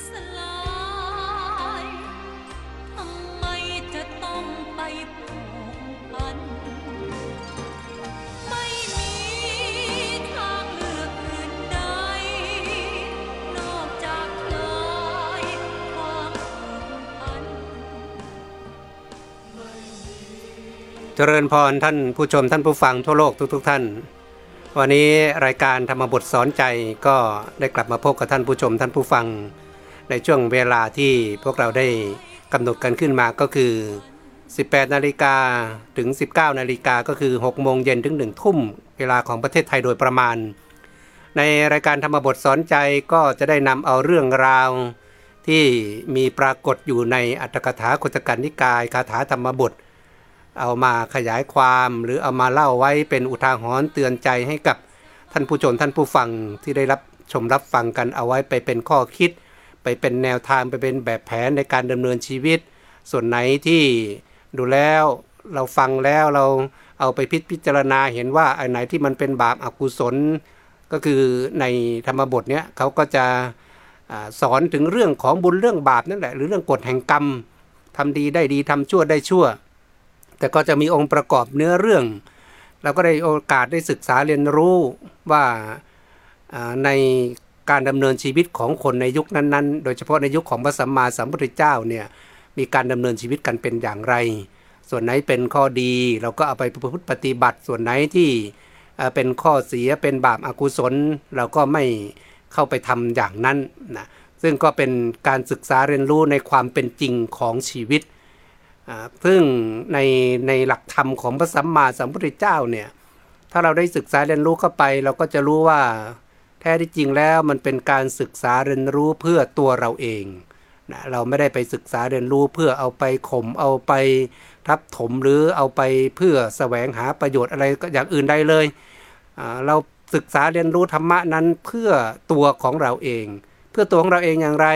สลายทำไมจะต้องไปผูกพันไม่มีทางเลือกอื่นใดนอกจากคลายความผูกพันเจริญพรท่านผู้ชมท่านผู้ฟังทั่วโลกทุกๆท่านวันนี้รายการธรรมบทสอนใจก็ได้กลับมาพบกับท่านผู้ชมท่านผู้ฟังในช่วงเวลาที่พวกเราได้กำหนดกันขึ้นมาก็คือ 18 นาฬิกาถึง 19 นาฬิกาก็คือ 6 โมงเย็นถึง 1 ทุ่มเวลาของประเทศไทยโดยประมาณในรายการธรรมบทสอนใจก็จะได้นำเอาเรื่องราวที่มีปรากฏอยู่ในอัตถกถาคุตกนิกายคาถาธรรมบทเอามาขยายความหรือเอามาเล่าไว้เป็นอุทาหรณ์เตือนใจให้กับท่านผู้ชมท่านผู้ฟังที่ได้รับชมรับฟังกันเอาไว้ไปเป็นข้อคิดไปเป็นแนวทางไปเป็นแบบแผนในการดำเนินชีวิตส่วนไหนที่ดูแล้วเราฟังแล้วเราเอาไปพิจารณาเห็นว่าอันไหนที่มันเป็นบาปอกุศลก็คือในธรรมบทเนี้ยเขาก็จะสอนถึงเรื่องของบุญเรื่องบาปนั่นแหละหรือเรื่องกฎแห่งกรรมทำดีได้ดีทำชั่วได้ชั่วแต่ก็จะมีองค์ประกอบเนื้อเรื่องเราก็ได้โอกาสได้ศึกษาเรียนรู้ว่าในการดำเนินชีวิตของคนในยุคนั้นๆโดยเฉพาะในยุคของพระสัมมาสัมพุทธเจ้าเนี่ยมีการดำเนินชีวิตกันเป็นอย่างไรส่วนไหนเป็นข้อดีเราก็เอาไปประพฤติปฏิบัติส่วนไหนที่เป็นข้อเสียเป็นบาปอกุศลเราก็ไม่เข้าไปทำอย่างนั้นนะซึ่งก็เป็นการศึกษาเรียนรู้ในความเป็นจริงของชีวิตซึ่งในหลักธรรมของพระสัมมาสัมพุทธเจ้าเนี่ยถ้าเราได้ศึกษาเรียนรู้เข้าไปเราก็จะรู้ว่าแท้ที่จริงแล้วมันเป็นการศึกษาเรียนรู้เพื่อตัวเราเองนะเราไม่ได้ไปศึกษาเรียนรู้เพื่อเอาไปข่มเอาไปทับถมหรือเอาไปเพื่อแสวงหาประโยชน์อะไรอย่างอื่นใดเลยเราศึกษาเรียนรู้ธรรมะนั้นเพื่อตัวของเราเองเพื่อตัวของเราเองอย่างไร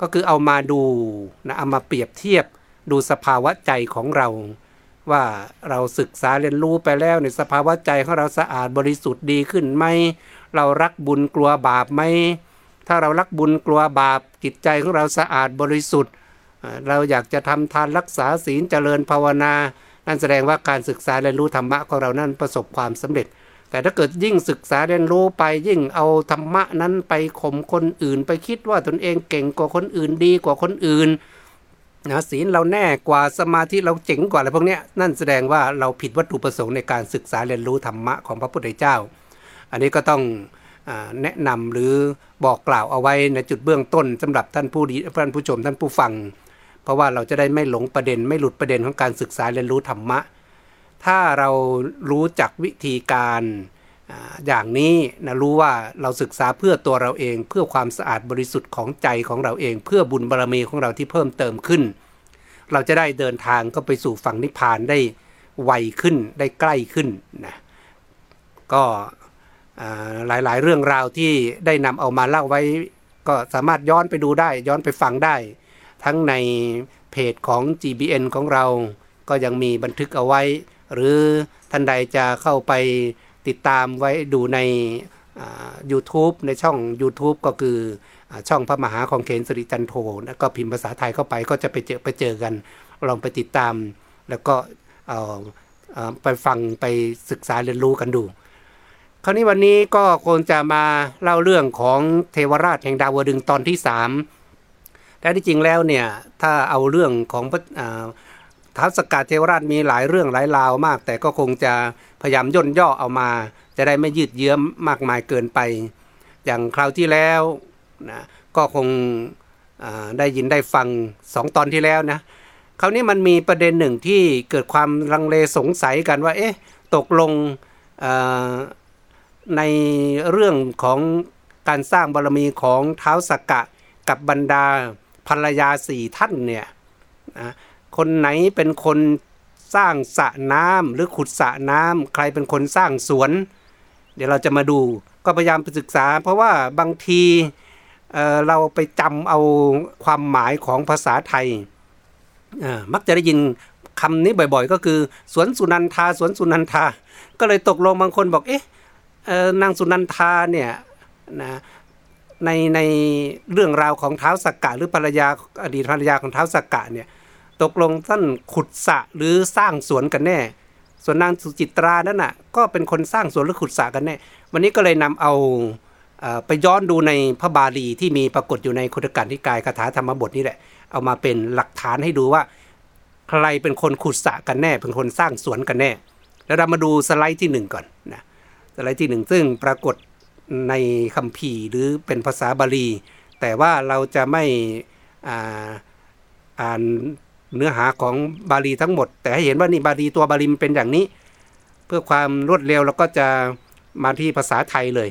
ก็คือเอามาดูนะเอามาเปรียบเทียบดูสภาวะใจของเราว่าเราศึกษาเรียนรู้ไปแล้วในสภาวะใจของเราสะอาดบริสุทธิ์ดีขึ้นไหมเรารักบุญกลัวบาปไหมถ้าเรารักบุญกลัวบาปจิตใจของเราสะอาดบริสุทธิ์เราอยากจะทำทานรักษาศีลเจริญภาวนานั่นแสดงว่าการศึกษาเรียนรู้ธรรมะของเรานั้นประสบความสำเร็จแต่ถ้าเกิดยิ่งศึกษาเรียนรู้ไปยิ่งเอาธรรมะนั้นไปข่มคนอื่นไปคิดว่าตนเองเก่งกว่าคนอื่นดีกว่าคนอื่นนะศีลเราแน่กว่าสมาธิเราเจ๋งกว่าอะไรพวกนี้นั่นแสดงว่าเราผิดวัตถุประสงค์ในการศึกษาเรียนรู้ธรรมะของพระพุทธเจ้าอันนี้ก็ต้องแนะนำหรือบอกกล่าวเอาไว้ในจุดเบื้องต้นสำหรับท่านผู้ชมท่านผู้ฟังเพราะว่าเราจะได้ไม่หลงประเด็นไม่หลุดประเด็นของการศึกษาเรียนรู้ธรรมะถ้าเรารู้จักวิธีการอย่างนี้นะรู้ว่าเราศึกษาเพื่อตัวเราเองเพื่อความสะอาดบริสุทธิ์ของใจของเราเองเพื่อบุญบารมีของเราที่เพิ่มเติมขึ้นเราจะได้เดินทางเข้าไปสู่ฝั่งนิพพานได้ไวขึ้นได้ใกล้ขึ้นนะก็หลายๆเรื่องราวที่ได้นำเอามาเล่าไว้ก็สามารถย้อนไปดูได้ย้อนไปฟังได้ทั้งในเพจของ GBN ของเราก็ยังมีบันทึกเอาไว้หรือท่านใดจะเข้าไปติดตามไว้ดูใน YouTube ในช่อง YouTube ก็คือช่องพระมหาคองเขนสิริจันโทแล้วก็พิมพ์ภาษาไทยเข้าไปก็จะไปเจอกันลองไปติดตามแล้วก็ไปฟังไปศึกษาเรียนรู้กันดูคราวนี้วันนี้ก็คงจะมาเล่าเรื่องของเทวราชแห่งดาวดึงส์ตอนที่3แต่ที่จริงแล้วเนี่ยถ้าเอาเรื่องของท้าวสักกะเทวราชมีหลายเรื่องหลายราวมากแต่ก็คงจะพยายามย่นย่อเอามาจะได้ไม่ยืดเยื้อมากมายเกินไปอย่างคราวที่แล้วนะก็คงได้ยินได้ฟัง2 ตอนที่แล้วนะคราวนี้มันมีประเด็นหนึ่งที่เกิดความลังเลสงสัยกันว่าเอ๊ะตกลงในเรื่องของการสร้างบารมีของท้าวสักกะกับบรรดาภรรยา4 ท่านเนี่ยนะคนไหนเป็นคนสร้างสระน้ำหรือขุดสระน้ำใครเป็นคนสร้างสวนเดี๋ยวเราจะมาดูก็พยายามไปศึกษาเพราะว่าบางทีเราไปจำเอาความหมายของภาษาไทยมักจะได้ยินคำนี้บ่อยๆก็คือสวนสุนันทาสวนสุนันทาก็เลยตกลงบางคนบอกเอ๊ะนางสุนันทาเนี่ยนะ ในเรื่องราวของท้าวสักกะหรือภรรยาอดีตภรรยาของท้าวสักกะเนี่ยตกลงท่านขุดสระหรือสร้างสวนกันแน่ส่วนนางสุจิตรานั่นน่ะก็เป็นคนสร้างสวนหรือขุดสระกันแน่วันนี้ก็เลยนำเอาไปย้อนดูในพระบาลีที่มีปรากฏอยู่ในคุตกะนิกายคาถาธรรมบทนี่แหละเอามาเป็นหลักฐานให้ดูว่าใครเป็นคนขุดสระกันแน่เป็นคนสร้างสวนกันแน่แล้วเรามาดูสไลด์ที่1ก่อนนะสไลด์ที่1ซึ่งปรากฏในคัมภีร์หรือเป็นภาษาบาลีแต่ว่าเราจะไม่อ่านเนื้อหาของบาลีทั้งหมดแต่ให้เห็นว่านี่บาลีตัวบาลีมันเป็นอย่างนี้เพื่อความรวดเร็วแล้วก็จะมาที่ภาษาไทยเลย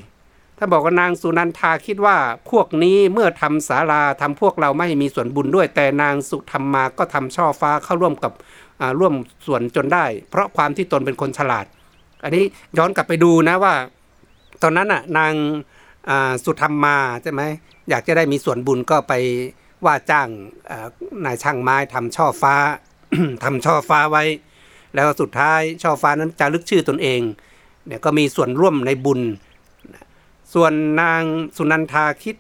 ถ้าบอกว่านางสุนันทาคิดว่าพวกนี้เมื่อทำศาลาทำพวกเราไม่มีส่วนบุญด้วยแต่นางสุธรรมาก็ทำช่อฟ้าเข้าร่วมกับร่วมส่วนจนได้เพราะความที่ตนเป็นคนฉลาดอันนี้ย้อนกลับไปดูนะว่าตอนนั้นน่ะนางสุธรรมาใช่ไหมอยากจะได้มีส่วนบุญก็ไปว่าจ้างนายช่างไม้ทำช่อฟ้า ทำช่อฟ้าไว้แล้วสุดท้ายช่อฟ้านั้นจารึกชื่อตนเองเนี่ยก็มีส่วนร่วมในบุญส่วนนางสุนันทาคิด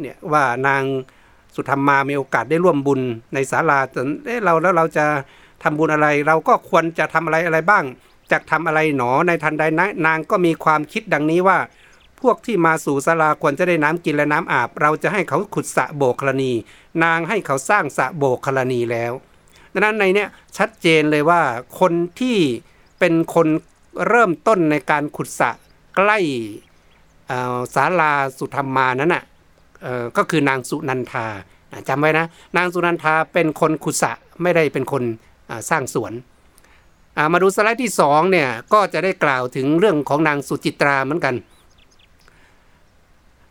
เนี่ยว่านางสุธรรมามีโอกาสได้ร่วมบุญในศาลาแต่เราแล้วเราจะทำบุญอะไรเราก็ควรจะทำอะไรบ้างจักทำอะไรหนอในทันใดนั้นนางก็มีความคิดดังนี้ว่าพวกที่มาสู่ศาลาควรจะได้น้ำกินและน้ำอาบเราจะให้เขาขุดสระโบกรณีนางให้เขาสร้างสระโบกรณีแล้วดังนั้นในเนี้ยชัดเจนเลยว่าคนที่เป็นคนเริ่มต้นในการขุดสระใกล้ศาลาสุธรรมานั้นน่ะก็คือนางสุนันทาจำไว้นะนางสุนันทาเป็นคนขุดสระไม่ได้เป็นคนสร้างสวนมาดูสไลด์ที่2เนี่ยก็จะได้กล่าวถึงเรื่องของนางสุจิตราเหมือนกัน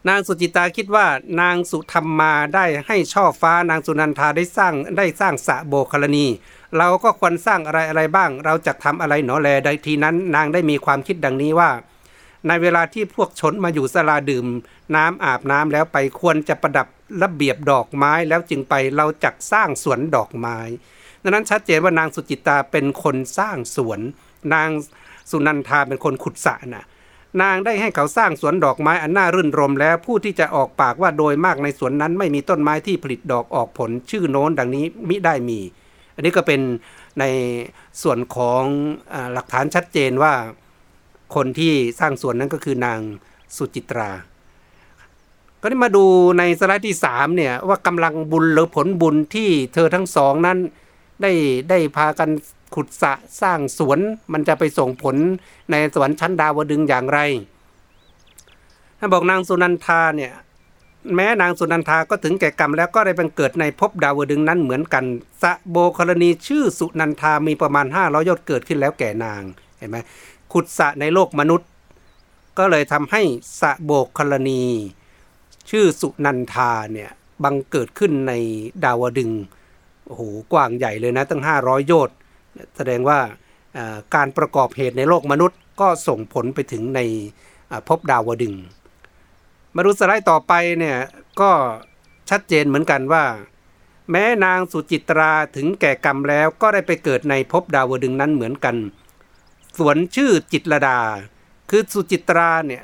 นางสุจิตราคิดว่านางสุธรรมาได้ให้ช่อฟ้านางสุนันทาได้สร้างสระโบกรณีเราก็ควรสร้างอะไรบ้างเราจะทำอะไรหนอแลใดทีนั้นนางได้มีความคิดดังนี้ว่าในเวลาที่พวกชนมาอยู่ศาลาดื่มน้ำอาบน้ำแล้วไปควรจะประดับระเบียบดอกไม้แล้วจึงไปเราจักสร้างสวนดอกไม้ดังนั้นชัดเจนว่านางสุจิตราเป็นคนสร้างสวนนางสุนันทาเป็นคนขุดสระนะนางได้ให้เขาสร้างสวนดอกไม้อันน่ารื่นรมแล้วผู้ที่จะออกปากว่าโดยมากในสวนนั้นไม่มีต้นไม้ที่ผลิตดอกออกผลชื่อโน้นดังนี้มิได้มีอันนี้ก็เป็นในส่วนของหลักฐานชัดเจนว่าคนที่สร้างสวนนั้นก็คือนางสุจิตราก็ได้มาดูในสไลด์ที่3เนี่ยว่ากำลังบุญหรือผลบุญที่เธอทั้งสองนั้นได้พากันขุดสระสร้างสวนมันจะไปส่งผลในสวรรค์ชั้นดาวดึงส์อย่างไรท่านบอกนางสุนันทาเนี่ยแม้นางสุนันทาก็ถึงแก่กรรมแล้วก็ได้บังเกิดในภพดาวดึงส์นั้นเหมือนกันสระโบกรณีชื่อสุนันทามีประมาณ500ยอดเกิดขึ้นแล้วแก่นางเห็นไหมขุดสระในโลกมนุษย์ก็เลยทำให้สระโบกรณีชื่อสุนันทาเนี่ยบังเกิดขึ้นในดาวดึงส์โอ้โหกว้างใหญ่เลยนะตั้ง500โยชน์แสดงว่าการประกอบเหตุในโลกมนุษย์ก็ส่งผลไปถึงในภพดาวดึงส์มาดูสไลด์ต่อไปเนี่ยก็ชัดเจนเหมือนกันว่าแม้นางสุจิตราถึงแก่กรรมแล้วก็ได้ไปเกิดในภพดาวดึงส์นั้นเหมือนกันสวนชื่อจิตรดาคือสุจิตราเนี่ย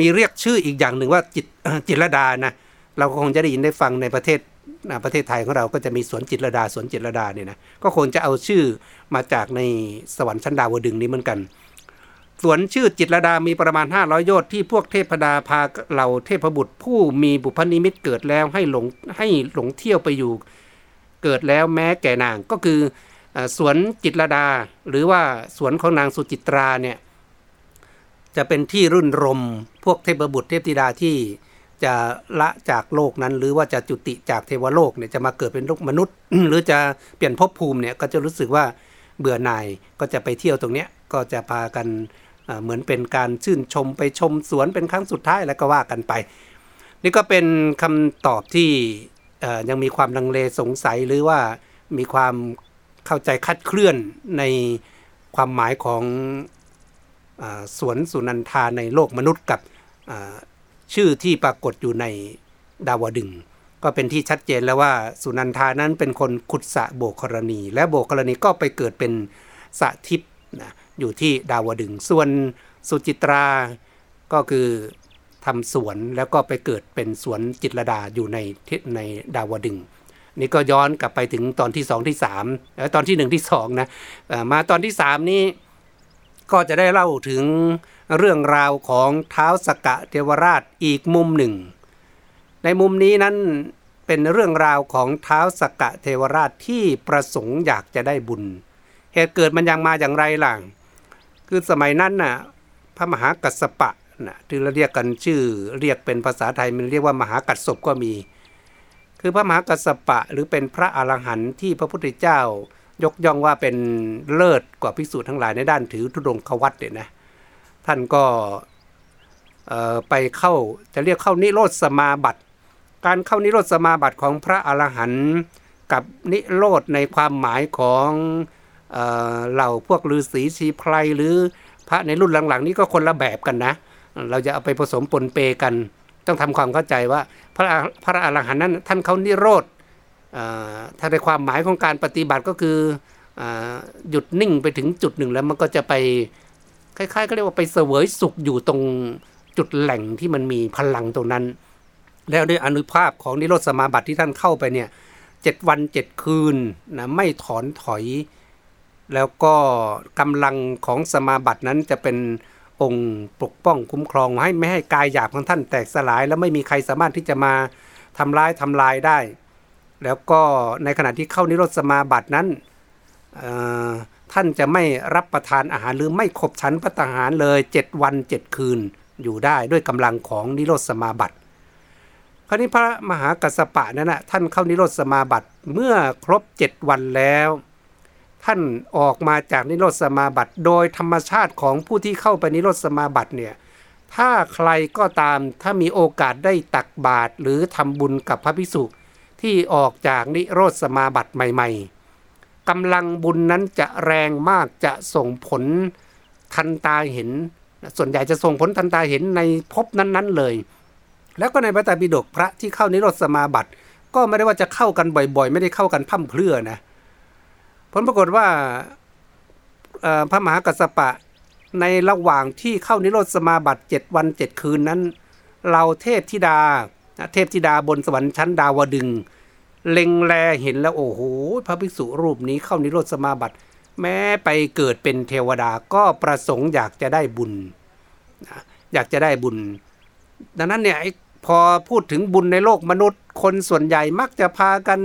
มีเรียกชื่ออีกอย่างหนึ่งว่าจิตรดานะเราคงจะได้ยินได้ฟังในประเทศไทยของเราก็จะมีสวนจิตรดาสวนจิตรดาเนี่ยนะก็คงจะเอาชื่อมาจากในสวรรค์ชั้นดาวดึงส์นี้เหมือนกันสวนชื่อจิตรดามีประมาณ500โยชน์ที่พวกเทพดาพาเหล่าเทพบุตรผู้มีบุพนิมิตเกิดแล้วให้หลงเที่ยวไปอยู่เกิดแล้วแม้แก่นางก็คือสวนจิตรดาหรือว่าสวนของนางสุจิตราเนี่ยจะเป็นที่รื่นรมพวกเทพบุตรเทพธิดาที่จะละจากโลกนั้นหรือว่าจะจุติจากเทวโลกเนี่ยจะมาเกิดเป็นโลกมนุษย์ หรือจะเปลี่ยนภพภูมิเนี่ยก็จะรู้สึกว่าเบื่อหน่ายก็จะไปเที่ยวตรงเนี้ยก็จะพากันเหมือนเป็นการชื่นชมไปชมสวนเป็นครั้งสุดท้ายแล้วก็ว่ากันไปนี่ก็เป็นคำตอบที่ยังมีความลังเลสงสัยหรือว่ามีความเข้าใจคลาดเคลื่อนในความหมายของสวนสุนันทาในโลกมนุษย์กับชื่อที่ปรากฏอยู่ในดาวดึงส์ก็เป็นที่ชัดเจนแล้วว่าสุนันทานั้นเป็นคนขุดสระโบกรณีและโบกรณีก็ไปเกิดเป็นสระทิพย์นะอยู่ที่ดาวดึงส์ส่วนสุจิตราก็คือ ทำสวนแล้วก็ไปเกิดเป็นสวนจิตรลดาอยู่ในดาวดึงส์นี่ก็ย้อนกลับไปถึงตอนที่2ที่3แล้วตอนที่1ที่2นะมาตอนที่3นี้ก็จะได้เล่าถึงเรื่องราวของท้าวสักกะเทวราชอีกมุมหนึ่งในมุมนี้นั้นเป็นเรื่องราวของท้าวสักกะเทวราชที่ประสงค์อยากจะได้บุญเหตุเกิดมันยังมาอย่างไรล่ะคือสมัยนั้นน่ะพระมหากัสสปะนะที่เราเรียกกันชื่อเรียกเป็นภาษาไทยมันเรียกว่ามหากัสสปก็มีคือพระมหากัสสปะหรือเป็นพระอรหันต์ที่พระพุทธเจ้ายกย่องว่าเป็นเลิศกว่าภิกษุทั้งหลายในด้านถือธุดงควัตรเนี่ยนะท่านก็ไปเข้าจะเรียกเข้านิโรธสมาบัติการเข้านิโรธสมาบัติของพระอรหันต์กับนิโรธในความหมายของเหล่าพวกฤาษีชีไพรหรือพระในรุ่นหลังๆนี้ก็คนละแบบกันนะเราจะเอาไปผสมปนเปกันต้องทำความเข้าใจว่าพระอรหันต์นั้นท่านเขานิโรธถ้าในความหมายของการปฏิบัติก็คือหยุดนิ่งไปถึงจุดหนึ่งแล้วมันก็จะไปคล้ายๆก็เรียกว่าไปเสวยสุขอยู่ตรงจุดแหล่งที่มันมีพลังตรงนั้นแล้วด้วยอานุภาพของนิโรธสมาบัติที่ท่านเข้าไปเนี่ย7วัน7คืนนะไม่ถอนถอยแล้วก็กำลังของสมาบัตินั้นจะเป็นองค์ปกป้องคุ้มครองให้ไม่ให้กายหยาบของท่านแตกสลายและไม่มีใครสามารถที่จะมาทำลายได้แล้วก็ในขณะที่เข้านิโรธสมาบัตินั้นท่านจะไม่รับประทานอาหารหรือไม่ขบฉันภัตตาหารเลย7วัน7คืนอยู่ได้ด้วยกำลังของนิโรธสมาบัติคราวนี้พระมหากัสสปะนั้นน่ะท่านเข้านิโรธสมาบัติเมื่อครบ7วันแล้วท่านออกมาจากนิโรธสมาบัติโดยธรรมชาติของผู้ที่เข้าไปนิโรธสมาบัติเนี่ยถ้าใครก็ตามถ้ามีโอกาสได้ตักบาตรหรือทำบุญกับพระภิกษุที่ออกจากนิโรธสมาบัติใหม่ๆกำลังบุญนั้นจะแรงมากจะส่งผลทันตาเห็นส่วนใหญ่จะส่งผลทันตาเห็นในภพนั้นๆเลยแล้วก็ในพระไตรปิฎกพระที่เข้านิโรธสมาบัติก็ไม่ได้ว่าจะเข้ากันบ่อยๆไม่ได้เข้ากันพร่ำเพรื่อนะผลปรากฏว่าพระมหากัสสปะในระหว่างที่เข้านิโรธสมาบัติ7วัน7คืนนั้นเราเทพธิดาบนสวรรค์ชั้นดาวดึงส์เล็งแลเห็นแล้วโอ้โหพระภิกษุรูปนี้เข้านิโรธสมาบัติแม้ไปเกิดเป็นเทวดาก็ประสงค์อยากจะได้บุญดังนั้นเนี่ยพอพูดถึงบุญในโลกมนุษย์คนส่วนใหญ่มักจะพากัน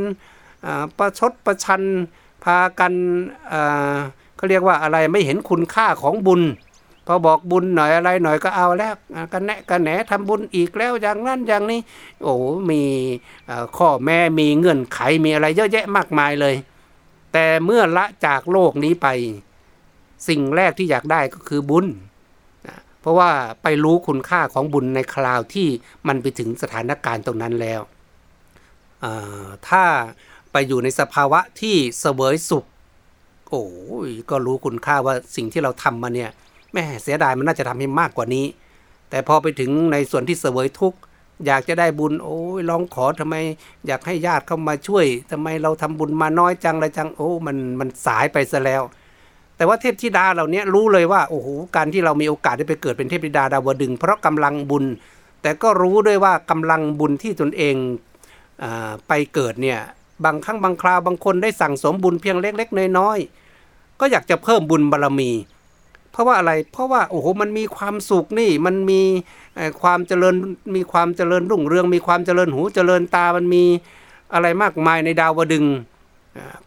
ประชดประชันพากันเขาเรียกว่าอะไรไม่เห็นคุณค่าของบุญพอบอกบุญหน่อยอะไรหน่อยก็เอาแล้วกันแนะกันแหนทำบุญอีกแล้วอย่างนั้นอย่างนี้โอ้มีข้อแม้มีเงื่อนไขมีอะไรเยอะแยะมากมายเลยแต่เมื่อละจากโลกนี้ไปสิ่งแรกที่อยากได้ก็คือบุญเพราะว่าไปรู้คุณค่าของบุญในคราวที่มันไปถึงสถานการณ์ตรงนั้นแล้วถ้าไปอยู่ในสภาวะที่เสวยสุขโอ้ยก็รู้คุณค่าว่าสิ่งที่เราทำมาเนี่ยแม่เสียดายมันน่าจะทำให้มากกว่านี้แต่พอไปถึงในส่วนที่เสวยทุกข์อยากจะได้บุญโอ้ยร้องขอทำไมอยากให้ญาติเข้ามาช่วยทำไมเราทำบุญมาน้อยจังเลยจังโอ้มันสายไปซะแล้วแต่ว่าเทพธิดาเหล่านี้รู้เลยว่าโอ้โหการที่เรามีโอกาสได้ไปเกิดเป็นเทพธิดาดาวดึงส์เพราะกำลังบุญแต่ก็รู้ด้วยว่ากำลังบุญที่ตนเองไปเกิดเนี่ยบางครั้งบางคราวบางคนได้สั่งสมบุญเพียงเล็กๆน้อยๆก็อยากจะเพิ่มบุญบารมีเพราะว่าอะไรเพราะว่าโอ้โหมันมีความสุขนี่มันมีความเจริญมีความเจริญรุ่งเรืองมีความเจริญหูเจริญตามันมีอะไรมากมายในดาวดึงส์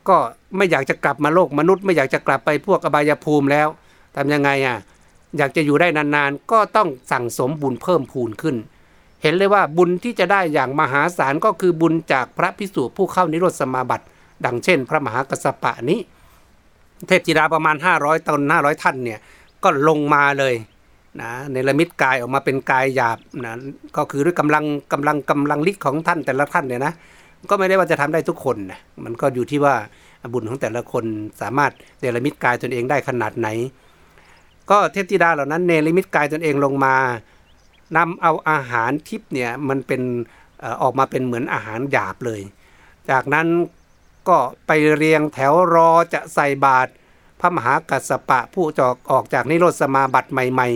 ก็ไม่อยากจะกลับมาโลกมนุษย์ไม่อยากจะกลับไปพวกอบายภูมิแล้วทำยังไงอยากจะอยู่ได้นานๆก็ต้องสั่งสมบุญเพิ่มพูนขึ้นเห็นเลยว่าบุญที่จะได้อย่างมหาศาลก็คือบุญจากพระภิกษุผู้เข้านิโรธสมาบัติดังเช่นพระมหากัสสปะนี้เทพธิดาประมาณ500ตน500ท่านเนี่ยก็ลงมาเลยนะเนรมิตกายออกมาเป็นกายหยาบนะก็คือด้วยกำลังฤทธิ์ของท่านแต่ละท่านเนี่ยนะก็ไม่ได้ว่าจะทำได้ทุกคนนะมันก็อยู่ที่ว่าบุญของแต่ละคนสามารถเนรมิตกายตนเองได้ขนาดไหนก็เทพธิดาเหล่านั้นเนรมิตกายตนเองลงมานำเอาอาหารทิพย์เนี่ยมันเป็นออกมาเป็นเหมือนอาหารหยาบเลยจากนั้นก็ไปเรียงแถวรอจะใส่บาตรพระมหากัสสปะผู้ออกจากนิโรธสมาบัติใหม่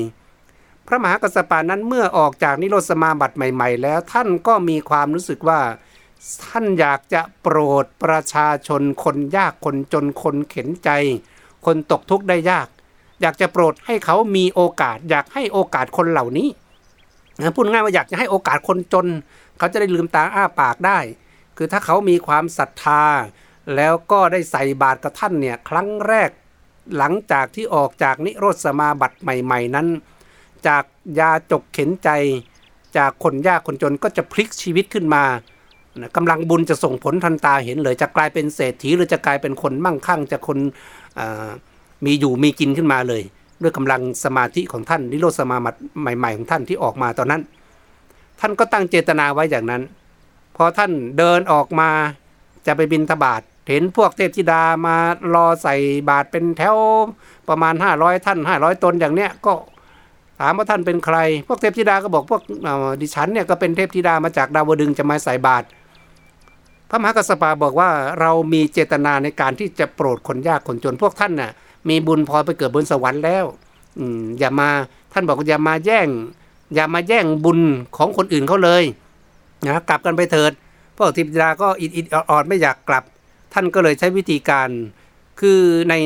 ๆ พระมหากัสสปะนั้นเมื่อออกจากนิโรธสมาบัติใหม่ๆแล้วท่านก็มีความรู้สึกว่าท่านอยากจะโปรดประชาชนคนยากคนจนคนเข็ญใจคนตกทุกข์ได้ยากอยากจะโปรดให้เขามีโอกาสอยากให้โอกาสคนเหล่านี้นะพูดง่ายว่าอยากจะให้โอกาสคนจนเขาจะได้ลืมตาอ้าปากได้คือถ้าเขามีความศรัทธาแล้วก็ได้ใส่บาตรกับท่านเนี่ยครั้งแรกหลังจากที่ออกจากนิโรธสมาบัติใหม่ๆนั้นจากยาจกเข็นใจจากคนยากคนจนก็จะพลิกชีวิตขึ้นมานะกำลังบุญจะส่งผลทันตาเห็นเลยจะกลายเป็นเศรษฐีหรือจะกลายเป็นคนมั่งคั่งจะคนมีอยู่มีกินขึ้นมาเลยด้วยกำลังสมาธิของท่านนิโรธสมาบัติใหม่ๆของท่านที่ออกมาตอนนั้นท่านก็ตั้งเจตนาไว้อย่างนั้นพอท่านเดินออกมาจะไปบิณฑบาตเห็นพวกเทพธิดามารอใส่บาตรเป็นแถวประมาณ500ท่าน500ตนอย่างเนี้ยก็ถามว่าท่านเป็นใครพวกเทพธิดาก็บอกพวกดิฉันเนี่ยก็เป็นเทพธิดามาจากดาวดึงส์จะมาใส่บาตรพระมหากัสสปะบอกว่าเรามีเจตนาในการที่จะโปรดคนยากคนจนพวกท่านน่ะมีบุญพอไปเกิดบนสวรรค์แล้วอย่ามาท่านบอกอย่ามาแย่งบุญของคนอื่นเขาเลยนะกลับกันไปเถิดพวกเทพธิดาก็อิดออดไม่อยากกลับท่านก็เลยใช้วิธีการคือ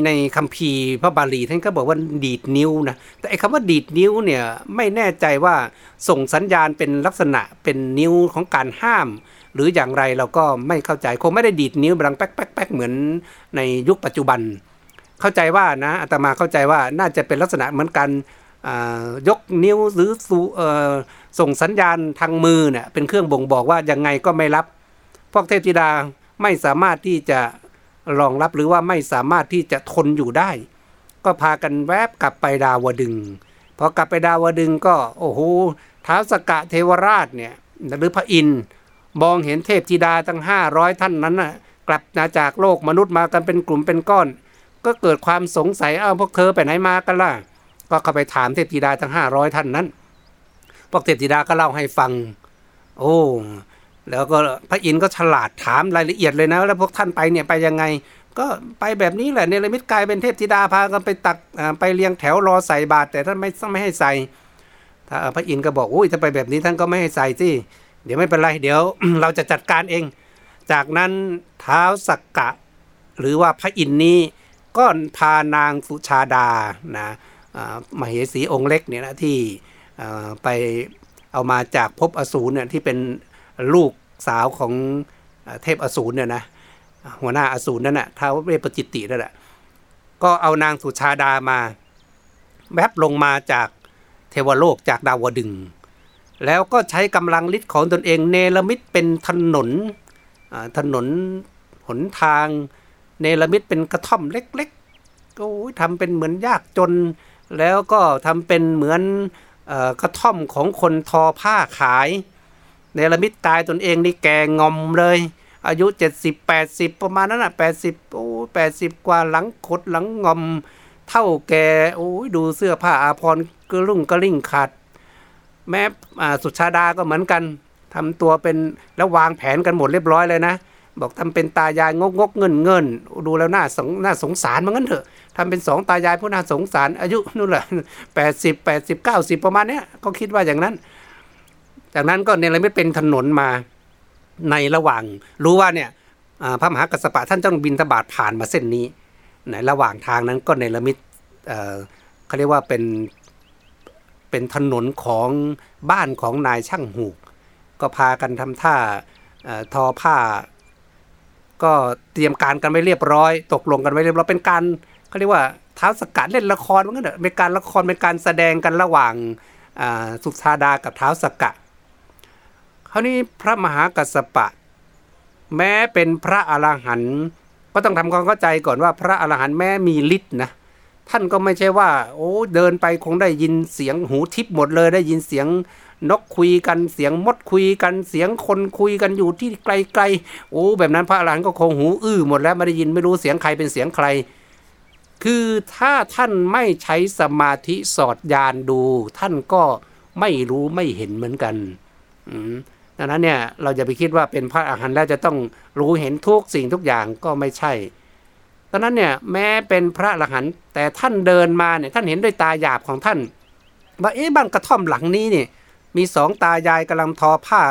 ในคัมภีร์พระบาลีท่านก็บอกว่าดีดนิ้วนะแต่ไอ้คำว่าดีดนิ้วเนี่ยไม่แน่ใจว่าส่งสัญญาณเป็นลักษณะเป็นนิ้วของการห้ามหรืออย่างไรเราก็ไม่เข้าใจคงไม่ได้ดีดนิ้วบังแป๊กเหมือนในยุคปัจจุบันเข้าใจว่านะอาตมาเข้าใจว่าน่าจะเป็นลักษณะเหมือนกันยกนิ้วหรือส่งสัญญาณทางมือเนี่ยเป็นเครื่องบ่งบอกว่ายังไงก็ไม่รับพวกเทพธิดาไม่สามารถที่จะรองรับหรือว่าไม่สามารถที่จะทนอยู่ได้ก็พากันแวบกลับไปดาวดึงส์พอกลับไปดาวดึงส์ก็โอ้โหท้าวสักกะเทวราชเนี่ยหรือพระอินทร์มองเห็นเทพธิดาทั้ง500ท่านนั้นน่ะกลับมาจากโลกมนุษย์มากันเป็นกลุ่มเป็นก้อนก็เกิดความสงสัยพวกเธอไปไหนมากันล่ะก็เข้าไปถามเทพธิดาทั้ง500ท่านนั้นพวกเทพธิดาก็เล่าให้ฟังโอ้แล้วก็พระอินทร์ก็ฉลาดถามรายละเอียดเลยนะแล้วพวกท่านไปเนี่ยไปยังไงก็ไปแบบนี้แหละเนรมิตกายเป็นเทพธิดาพากันไปตักไปเรียงแถวรอใส่บาตรแต่ท่านไม่ให้ใส่พระอินทร์ก็บอกอุ้ยถ้าไปแบบนี้ท่านก็ไม่ให้ใส่สิเดี๋ยวไม่เป็นไรเดี๋ยว เราจะจัดการเองจากนั้นท้าวสักกะหรือว่าพระอินทร์นี้ก็พานางสุชาดานะมเหสีองค์เล็กเนี่ยนะที่ไปเอามาจากภพอสูรเนี่ยที่เป็นลูกสาวของเทพอสูรเนี่ยนะหัวหน้าอสูรนั่นน่ะท้าวเวปจิตตินั่นแหละก็เอานางสุชาดามาแวบลงมาจากเทวโลกจากดาวดึงส์แล้วก็ใช้กำลังฤทธิ์ของตนเองเนรมิตเป็นถนนหนทางเนรมิตเป็นกระท่อมเล็กๆก็ทำเป็นเหมือนยากจนแล้วก็ทำเป็นเหมือนกระท่อมของคนทอผ้าขายเนรมิตตายตนเองนี่แก่งอมเลยอายุ70 80ประมาณนั้นน่ะ8080กว่าหลังขดหลังงอมเท่าแก่ดูเสื้อผ้าอาภรณ์กระรุ่งกระริ่งขาดแม้สุชาดาก็เหมือนกันทำตัวเป็นแล้ววางแผนกันหมดเรียบร้อยเลยนะบอกทำเป็นตายายงกๆเงินดูแล้วน่าสงสารมันงั้นเถอะทำเป็น2ตายายพวกน่าสงสารอายุนู่นแหละ80 90ประมาณเนี้ยก็คิดว่าอย่างนั้นจากนั้นก็เนรมิตเป็นถนนมาในระหว่างรู้ว่าเนี่ยพระมหากัสสปะท่านต้องบิณฑบาตผ่านมาเส้นนี้ในระหว่างทางนั้นก็เนรมิตเขาเรียกว่าเป็นถนนของบ้านของนายช่างหูกก็พากันทำท่าทอผ้าก็เตรียมการกันไว้เรียบร้อยตกลงกันไว้เรียบร้อยเป็นการเขาเรียกว่าท้าวสักกะเล่นละครมันก็เป็นการละครเป็นการแสดงกันระหว่างสุชาดากับท้าวสักกะคราวนี้พระมหากัสสปะแม้เป็นพระอรหันต์ก็ต้องทำความเข้าใจก่อนว่าพระอรหันต์แม้มีฤทธิ์นะท่านก็ไม่ใช่ว่าเดินไปคงได้ยินเสียงหูทิพย์หมดเลยได้ยินเสียงนกคุยกันเสียงมดคุยกันเสียงคนคุยกันอยู่ที่ไกลๆแบบนั้นพระอรหันต์ก็คงหูอื้อหมดแล้วไม่ได้ยินไม่รู้เสียงใครเป็นเสียงใครคือถ้าท่านไม่ใช้สมาธิสอดญาณดูท่านก็ไม่รู้ไม่เห็นเหมือนกันดังนั้นเนี่ยเราจะไปคิดว่าเป็นพระอรหันต์แล้วจะต้องรู้เห็นทุกสิ่งทุกอย่างก็ไม่ใช่ดังนั้นเนี่ยแม้เป็นพระอรหันต์แต่ท่านเดินมาเนี่ยท่านเห็นด้วยตาหยาบของท่าน ว่าบ้านกระท่อมหลังนี้นี่มีสองตายายกำลังทอผ้า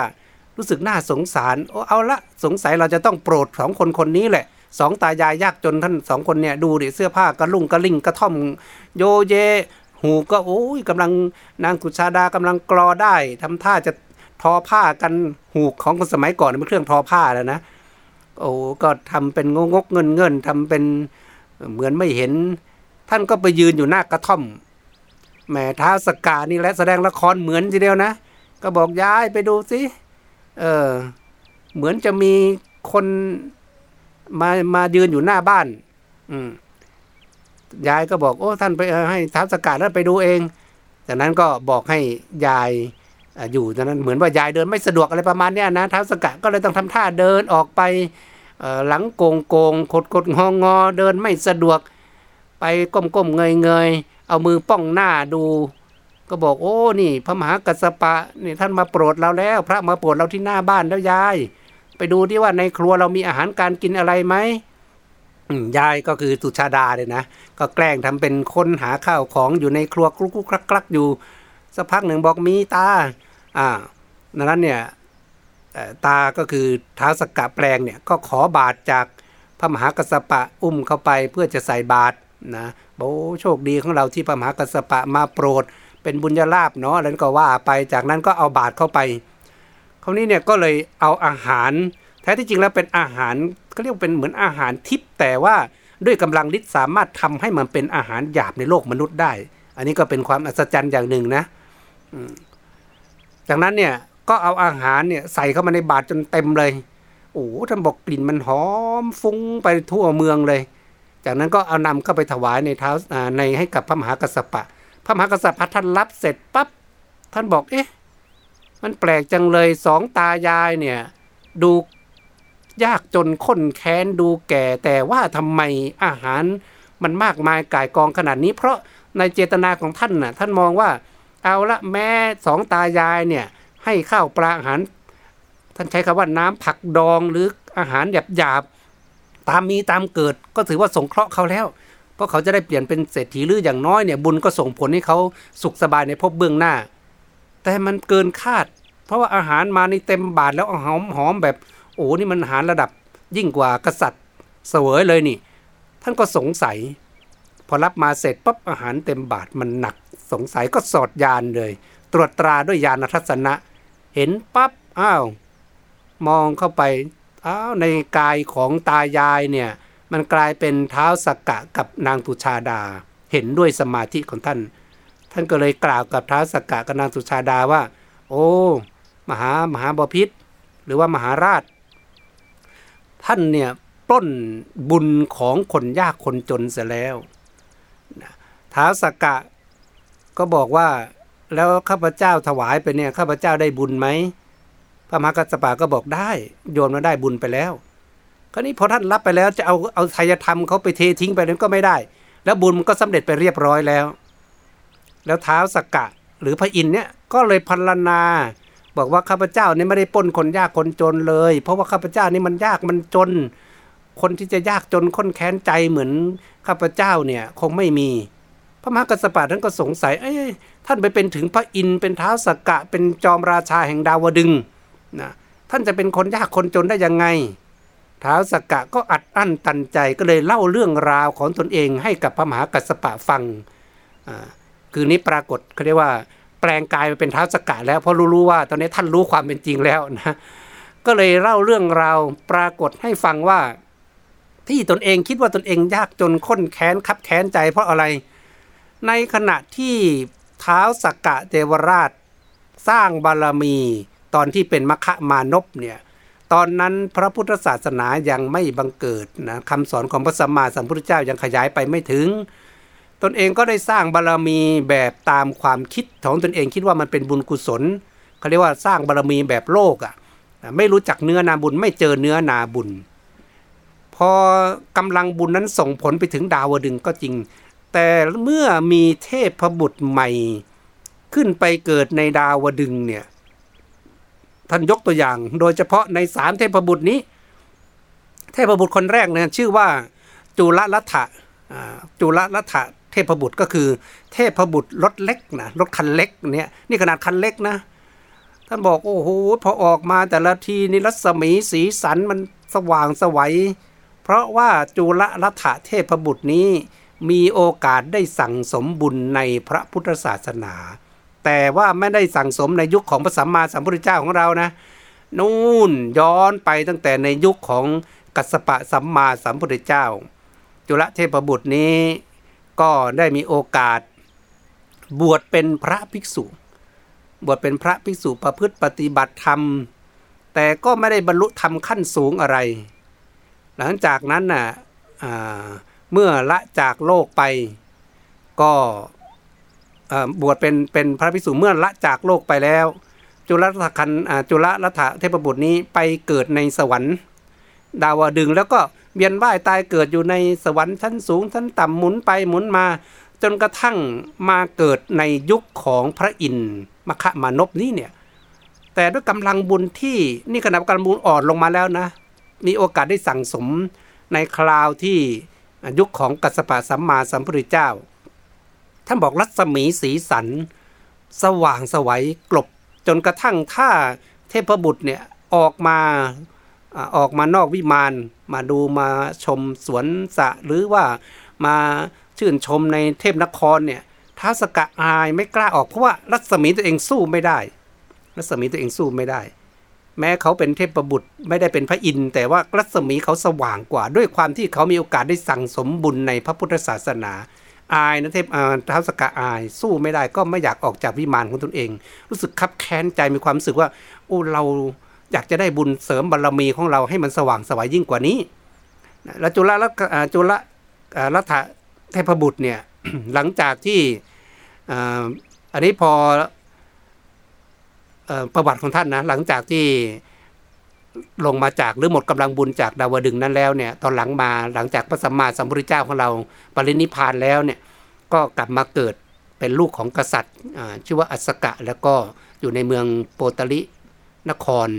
รู้สึกน่าสงสารโอ้เอาละสงสัยเราจะต้องโปรดสองคนคนนี้แหละสองตายายยากจนท่านสองคนเนี่ยดูดิเสื้อผ้ากระลุ่งกระลิ่งกระท่อมโยเยหูก็โอ้ยกำลังนางกุชาดากำลังกรอได้ทำท่าจะทอผ้ากันหูของคนสมัยก่อนเป็นเครื่องทอผ้าแล้วนะโอ้ก็ทำเป็นงกเงินเงินทำเป็นเหมือนไม่เห็นท่านก็ไปยืนอยู่หน้ากระท่อมแม่ท้าสกานี่และแสดงละครเหมือนทีเดียวนะก็บอกยายไปดูสิเหมือนจะมีคนมายืนอยู่หน้าบ้านยายก็บอกโอ้ท่านไปให้ท้าสกาแล้วไปดูเองจากนั้นก็บอกให้ยายอยู่ตอนนั้นเหมือนว่ายายเดินไม่สะดวกอะไรประมาณเนี้ยนะท้าสกาก็เลยต้องทำท่าเดินออกไปหลังโกงขดงอเดินไม่สะดวกไปก้มเงยเอามือป้องหน้าดูก็บอกโอ้นี่พระมหากัสสปะนี่ท่านมาโปรดเราแล้วพระมาโปรดเราที่หน้าบ้านแล้วยายไปดูดิว่าในครัวเรามีอาหารการกินอะไรไหมยายก็คือสุชาดาเลยนะก็แกล้งทำเป็นคนหาข้าวของอยู่ในครัวกรุกๆคลักๆอยู่สักพักหนึ่งบอกมีตานั้นเนี่ยตาก็คือท้าวสักกะแปลงเนี่ยก็ขอบาตรจากพระมหากัสสปะอุ้มเข้าไปเพื่อจะใส่บาตรนะโอ้โชคดีของเราที่พระมหากัสสปะมาโปรดเป็นบุญญาลาภเนาะแล้วก็ว่าไปจากนั้นก็เอาบาตรเข้าไปคราวนี้เนี่ยก็เลยเอาอาหารแท้ที่จริงแล้วเป็นอาหารเขาเรียกเป็นเหมือนอาหารทิพย์แต่ว่าด้วยกำลังฤทธิ์สามารถทำให้มันเป็นอาหารหยาบในโลกมนุษย์ได้อันนี้ก็เป็นความอัศจรรย์อย่างหนึ่งนะจากนั้นเนี่ยก็เอาอาหารเนี่ยใส่เข้ามาในบาตรจนเต็มเลยโอ้ท่านบอกกลิ่นมันหอมฟุ้งไปทั่วเมืองเลยจากนั้นก็เอานำเข้าไปถวายในเท้าในให้กับพระมหากัสสปะพระมหากัสสปะท่านรับเสร็จปั๊บท่านบอกเอ๊ะมันแปลกจังเลยสองตายายเนี่ยดูยากจนข้นแค้นดูแก่แต่ว่าทำไมอาหารมันมากมายก่ายกองขนาดนี้เพราะในเจตนาของท่านน่ะท่านมองว่าเอาละแม่สองตายายเนี่ยให้ข้าวปลาอาหารท่านใช้คำว่าน้ำผักดองหรืออาหารหยาบๆตามมีตามเกิดก็ถือว่าสงเคราะห์เขาแล้วเพราะเขาจะได้เปลี่ยนเป็นเศรษฐีหรืออย่างน้อยเนี่ยบุญก็ส่งผลให้เขาสุขสบายในภพเบื้องหน้าแต่มันเกินคาดเพราะว่าอาหารมาในเต็มบาตรแล้วหอมแบบโอ้นี่มันอาหารระดับยิ่งกว่ากษัตริย์เสวยเลยนี่ท่านก็สงสัยพอรับมาเสร็จปั๊บอาหารเต็มบาตรมันหนักสงสัยก็สอดยานเลยตรวจตราด้วยยานทัศนะเห็นปั๊บอ้าวมองเข้าไปอ้าวในกายของตายายเนี่ยมันกลายเป็นท้าวสักกะกับนางสุชาดาเห็นด้วยสมาธิของท่านก็เลยกล่าวกับท้าวสักกะกับนางสุชาดาว่าโอ้มหาบพิตรหรือว่ามหาราชท่านเนี่ยปล้นบุญของคนยากคนจนเสียแล้วท้าวสักกะก็บอกว่าแล้วข้าพเจ้าถวายไปเนี่ยข้าพเจ้าได้บุญไหมพระมหากัสสปะก็บอกได้โยมมาได้บุญไปแล้วคราวนี้พอท่านรับไปแล้วจะเอาไสยธรรมเขาไปเททิ้งไปนั้นก็ไม่ได้แล้วบุญมันก็สำเร็จไปเรียบร้อยแล้วท้าวสักกะหรือพระอินทร์เนี่ยก็เลยพรรณนาบอกว่าข้าพเจ้านี่ไม่ได้ปล้นคนยากคนจนเลยเพราะว่าข้าพเจ้านี่มันยากมันจนคนที่จะยากจนข้นแค้นใจเหมือนข้าพเจ้าเนี่ยคงไม่มีพระมหากัสสปะท่านก็สงสัยเอ้ยท่านไปเป็นถึงพระอินทร์เป็นท้าวสักกะเป็นจอมราชาแห่งดาวดึงส์นะท่านจะเป็นคนยากคนจนได้ยังไงท้าวสักกะก็อัดอั้นตันใจก็เลยเล่าเรื่องราวของตนเองให้กับพระมหากัสสปะฟังคือนี้ปรากฏเขาเรียกว่าแปลงกายมาเป็นท้าวสักกะแล้วเพราะรู้ว่าตอนนี้ท่านรู้ความเป็นจริงแล้วนะก็เลยเล่าเรื่องราวปรากฏให้ฟังว่าที่ตนเองคิดว่าตนเองยากจนข้นแค้นคับแค้นใจเพราะอะไรในขณะที่ท้าวสักกะเทวราชสร้างบารมีตอนที่เป็นมัคคมานพเนี่ยตอนนั้นพระพุทธศาสนายังไม่บังเกิดนะคำสอนของพระสัมมาสัมพุทธเจ้ายังขยายไปไม่ถึงตนเองก็ได้สร้างบารมีแบบตามความคิดของตนเองคิดว่ามันเป็นบุญกุศลเขาเรียกว่าสร้างบารมีแบบโลกอ่ะไม่รู้จักเนื้อนาบุญไม่เจอเนื้อนาบุญพอกำลังบุญนั้นส่งผลไปถึงดาวดึงส์ก็จริงแต่เมื่อมีเทพบุตรใหม่ขึ้นไปเกิดในดาวดึงส์เนี่ยท่านยกตัวอย่างโดยเฉพาะใน3เทพบุตรนี้เทพบุตรคนแรกเนี่ยชื่อว่าจุลลัทธะ เทพบุตรก็คือเทพบุตรรถเล็กนะรถคันเล็กเนี่ยนี่ขนาดคันเล็กนะท่านบอกโอ้โหพอออกมาแต่ละทีนี่รัศมีสีสันมันสว่างสวัยเพราะว่าจุลรัฐเทพบุตรนี้มีโอกาสได้สั่งสมบุญในพระพุทธศาสนาแต่ว่าไม่ได้สั่งสมในยุคของพระสัมมาสัมพุทธเจ้าของเรานะนู่นย้อนไปตั้งแต่ในยุคของกัสสปะสัมมาสัมพุทธเจ้าจุลเทพบุตรนี้ก็ได้มีโอกาสบวชเป็นพระภิกษุประพฤติปฏิบัติธรรมแต่ก็ไม่ได้บรรลุธรรมขั้นสูงอะไรหลังจากนั้นน่ะเมื่อละจากโลกไปก็บวชเป็นพระภิกษุเมื่อละจากโลกไปแล้วจุลรัฐเทพบุตรนี้ไปเกิดในสวรรค์ดาวดึงส์แล้วก็เวียนว่ายตายเกิดอยู่ในสวรรค์ชั้นสูงชั้นต่ำหมุนไปหมุนมาจนกระทั่งมาเกิดในยุคของพระอินทร์มคมานพนี่เนี่ยแต่ด้วยกำลังบุญที่นี่ขณะกำลังบุญอ่อนลงมาแล้วนะมีโอกาสได้สั่งสมในคราวที่ยุคของกัสสปะสัมมาสัมพุทธเจ้าท่านบอกรัศมีสีสันสว่างสวัยกลบจนกระทั่งถ้าเทพบุตรเนี่ยออกมานอกวิมานมาดูมาชมสวนสะหรือว่ามาชื่นชมในเทพนครเนี่ยท้าวสกะอายไม่กล้าออกเพราะว่ารัศมีตัวเองสู้ไม่ได้แม้เขาเป็นเทพบุตรไม่ได้เป็นพระอินทร์แต่ว่ารัศมีเขาสว่างกว่าด้วยความที่เขามีโอกาสได้สั่งสมบุญในพระพุทธศาสนาอายนะท้าวสกะอายสู้ไม่ได้ก็ไม่อยากออกจากวิมานของตนเองรู้สึกคับแค้นใจมีความรู้สึกว่าโอ้เราอยากจะได้บุญเสริมบารมีของเราให้มันสว่างสวยยิ่งกว่านี้และจุลรัฐเทพบุตรเนี่ย หลังจากที่อันนี้พอประวัติของท่านนะหลังจากที่ลงมาจากหรือหมดกำลังบุญจากดาวดึงส์นั้นแล้วเนี่ยตอนหลังมาหลังจากพระสัมมาสัมพุทธเจ้าของเราปรินิพพานแล้วเนี่ยก็กลับมาเกิดเป็นลูกของกษัตริย์ชื่อว่าอัสสกะแล้วก็อยู่ในเมืองโปตลินคร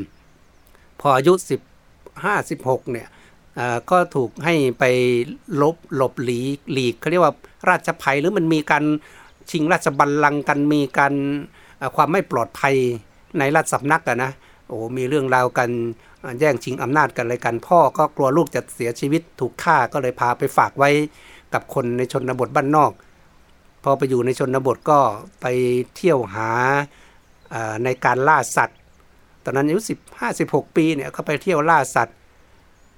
พออายุ15-16เนี่ยก็ถูกให้ไปหลบหลีกเขาเรียกว่าราชภัยหรือมันมีการชิงราชบัลลังก์กันมีการความไม่ปลอดภัยในราชสำนักอ่ะนะโอ้มีเรื่องราวกันแย่งชิงอำนาจกันอะไรกันพ่อก็กลัวลูกจะเสียชีวิตถูกฆ่าก็เลยพาไปฝากไว้กับคนในชนบทบ้านนอกพอไปอยู่ในชนบทก็ไปเที่ยวหาในการล่าสัตว์ตอนนั้นอายุ15-16ปีเนี่ยเขาไปเที่ยวล่าสัตว์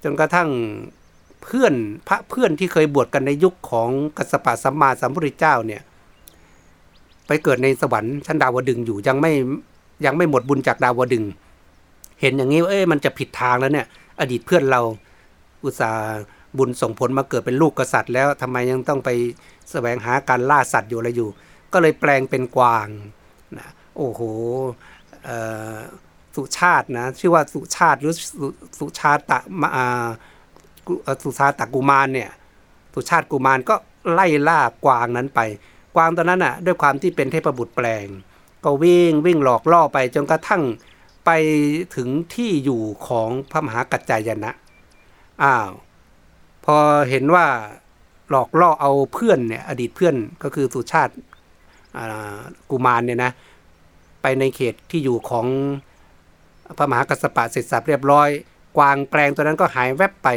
จนกระทั่งพระเพื่อนที่เคยบวชกันในยุคของกัสสปะสัมมาสัมพุทธเจ้าเนี่ยไปเกิดในสวรรค์ชั้นดาวดึงส์อยู่ยังไม่หมดบุญจากดาวดึงส์เห็นอย่างนี้ว่ามันจะผิดทางแล้วเนี่ยอดีตเพื่อนเราอุตส่าห์บุญส่งผลมาเกิดเป็นลูกกษัตริย์แล้วทำไมยังต้องไปแสวงหาการล่าสัตว์อยู่อะไรอยู่ก็เลยแปลงเป็นกวางนะโอ้โหสุชาตินะชื่อว่าสุชาติหรือสุชาตะกุมารเนี่ยสุชาติกุมารก็ไล่ล่ากวางนั้นไปกวางตอนนั้นน่ะด้วยความที่เป็นเทพบุตรแปลงก็วิ่งหลอกล่อไปจนกระทั่งไปถึงที่อยู่ของพระมหากัจจายนะพอเห็นว่าหลอกล่อเอาเพื่อนเนี่ยอดีตเพื่อนก็คือสุชาติกุมารเนี่ยนะไปในเขตที่อยู่ของพระมหากัสสปะเสร็จสับเรียบร้อยกวางแปลงตัวนั้นก็หายแวบไป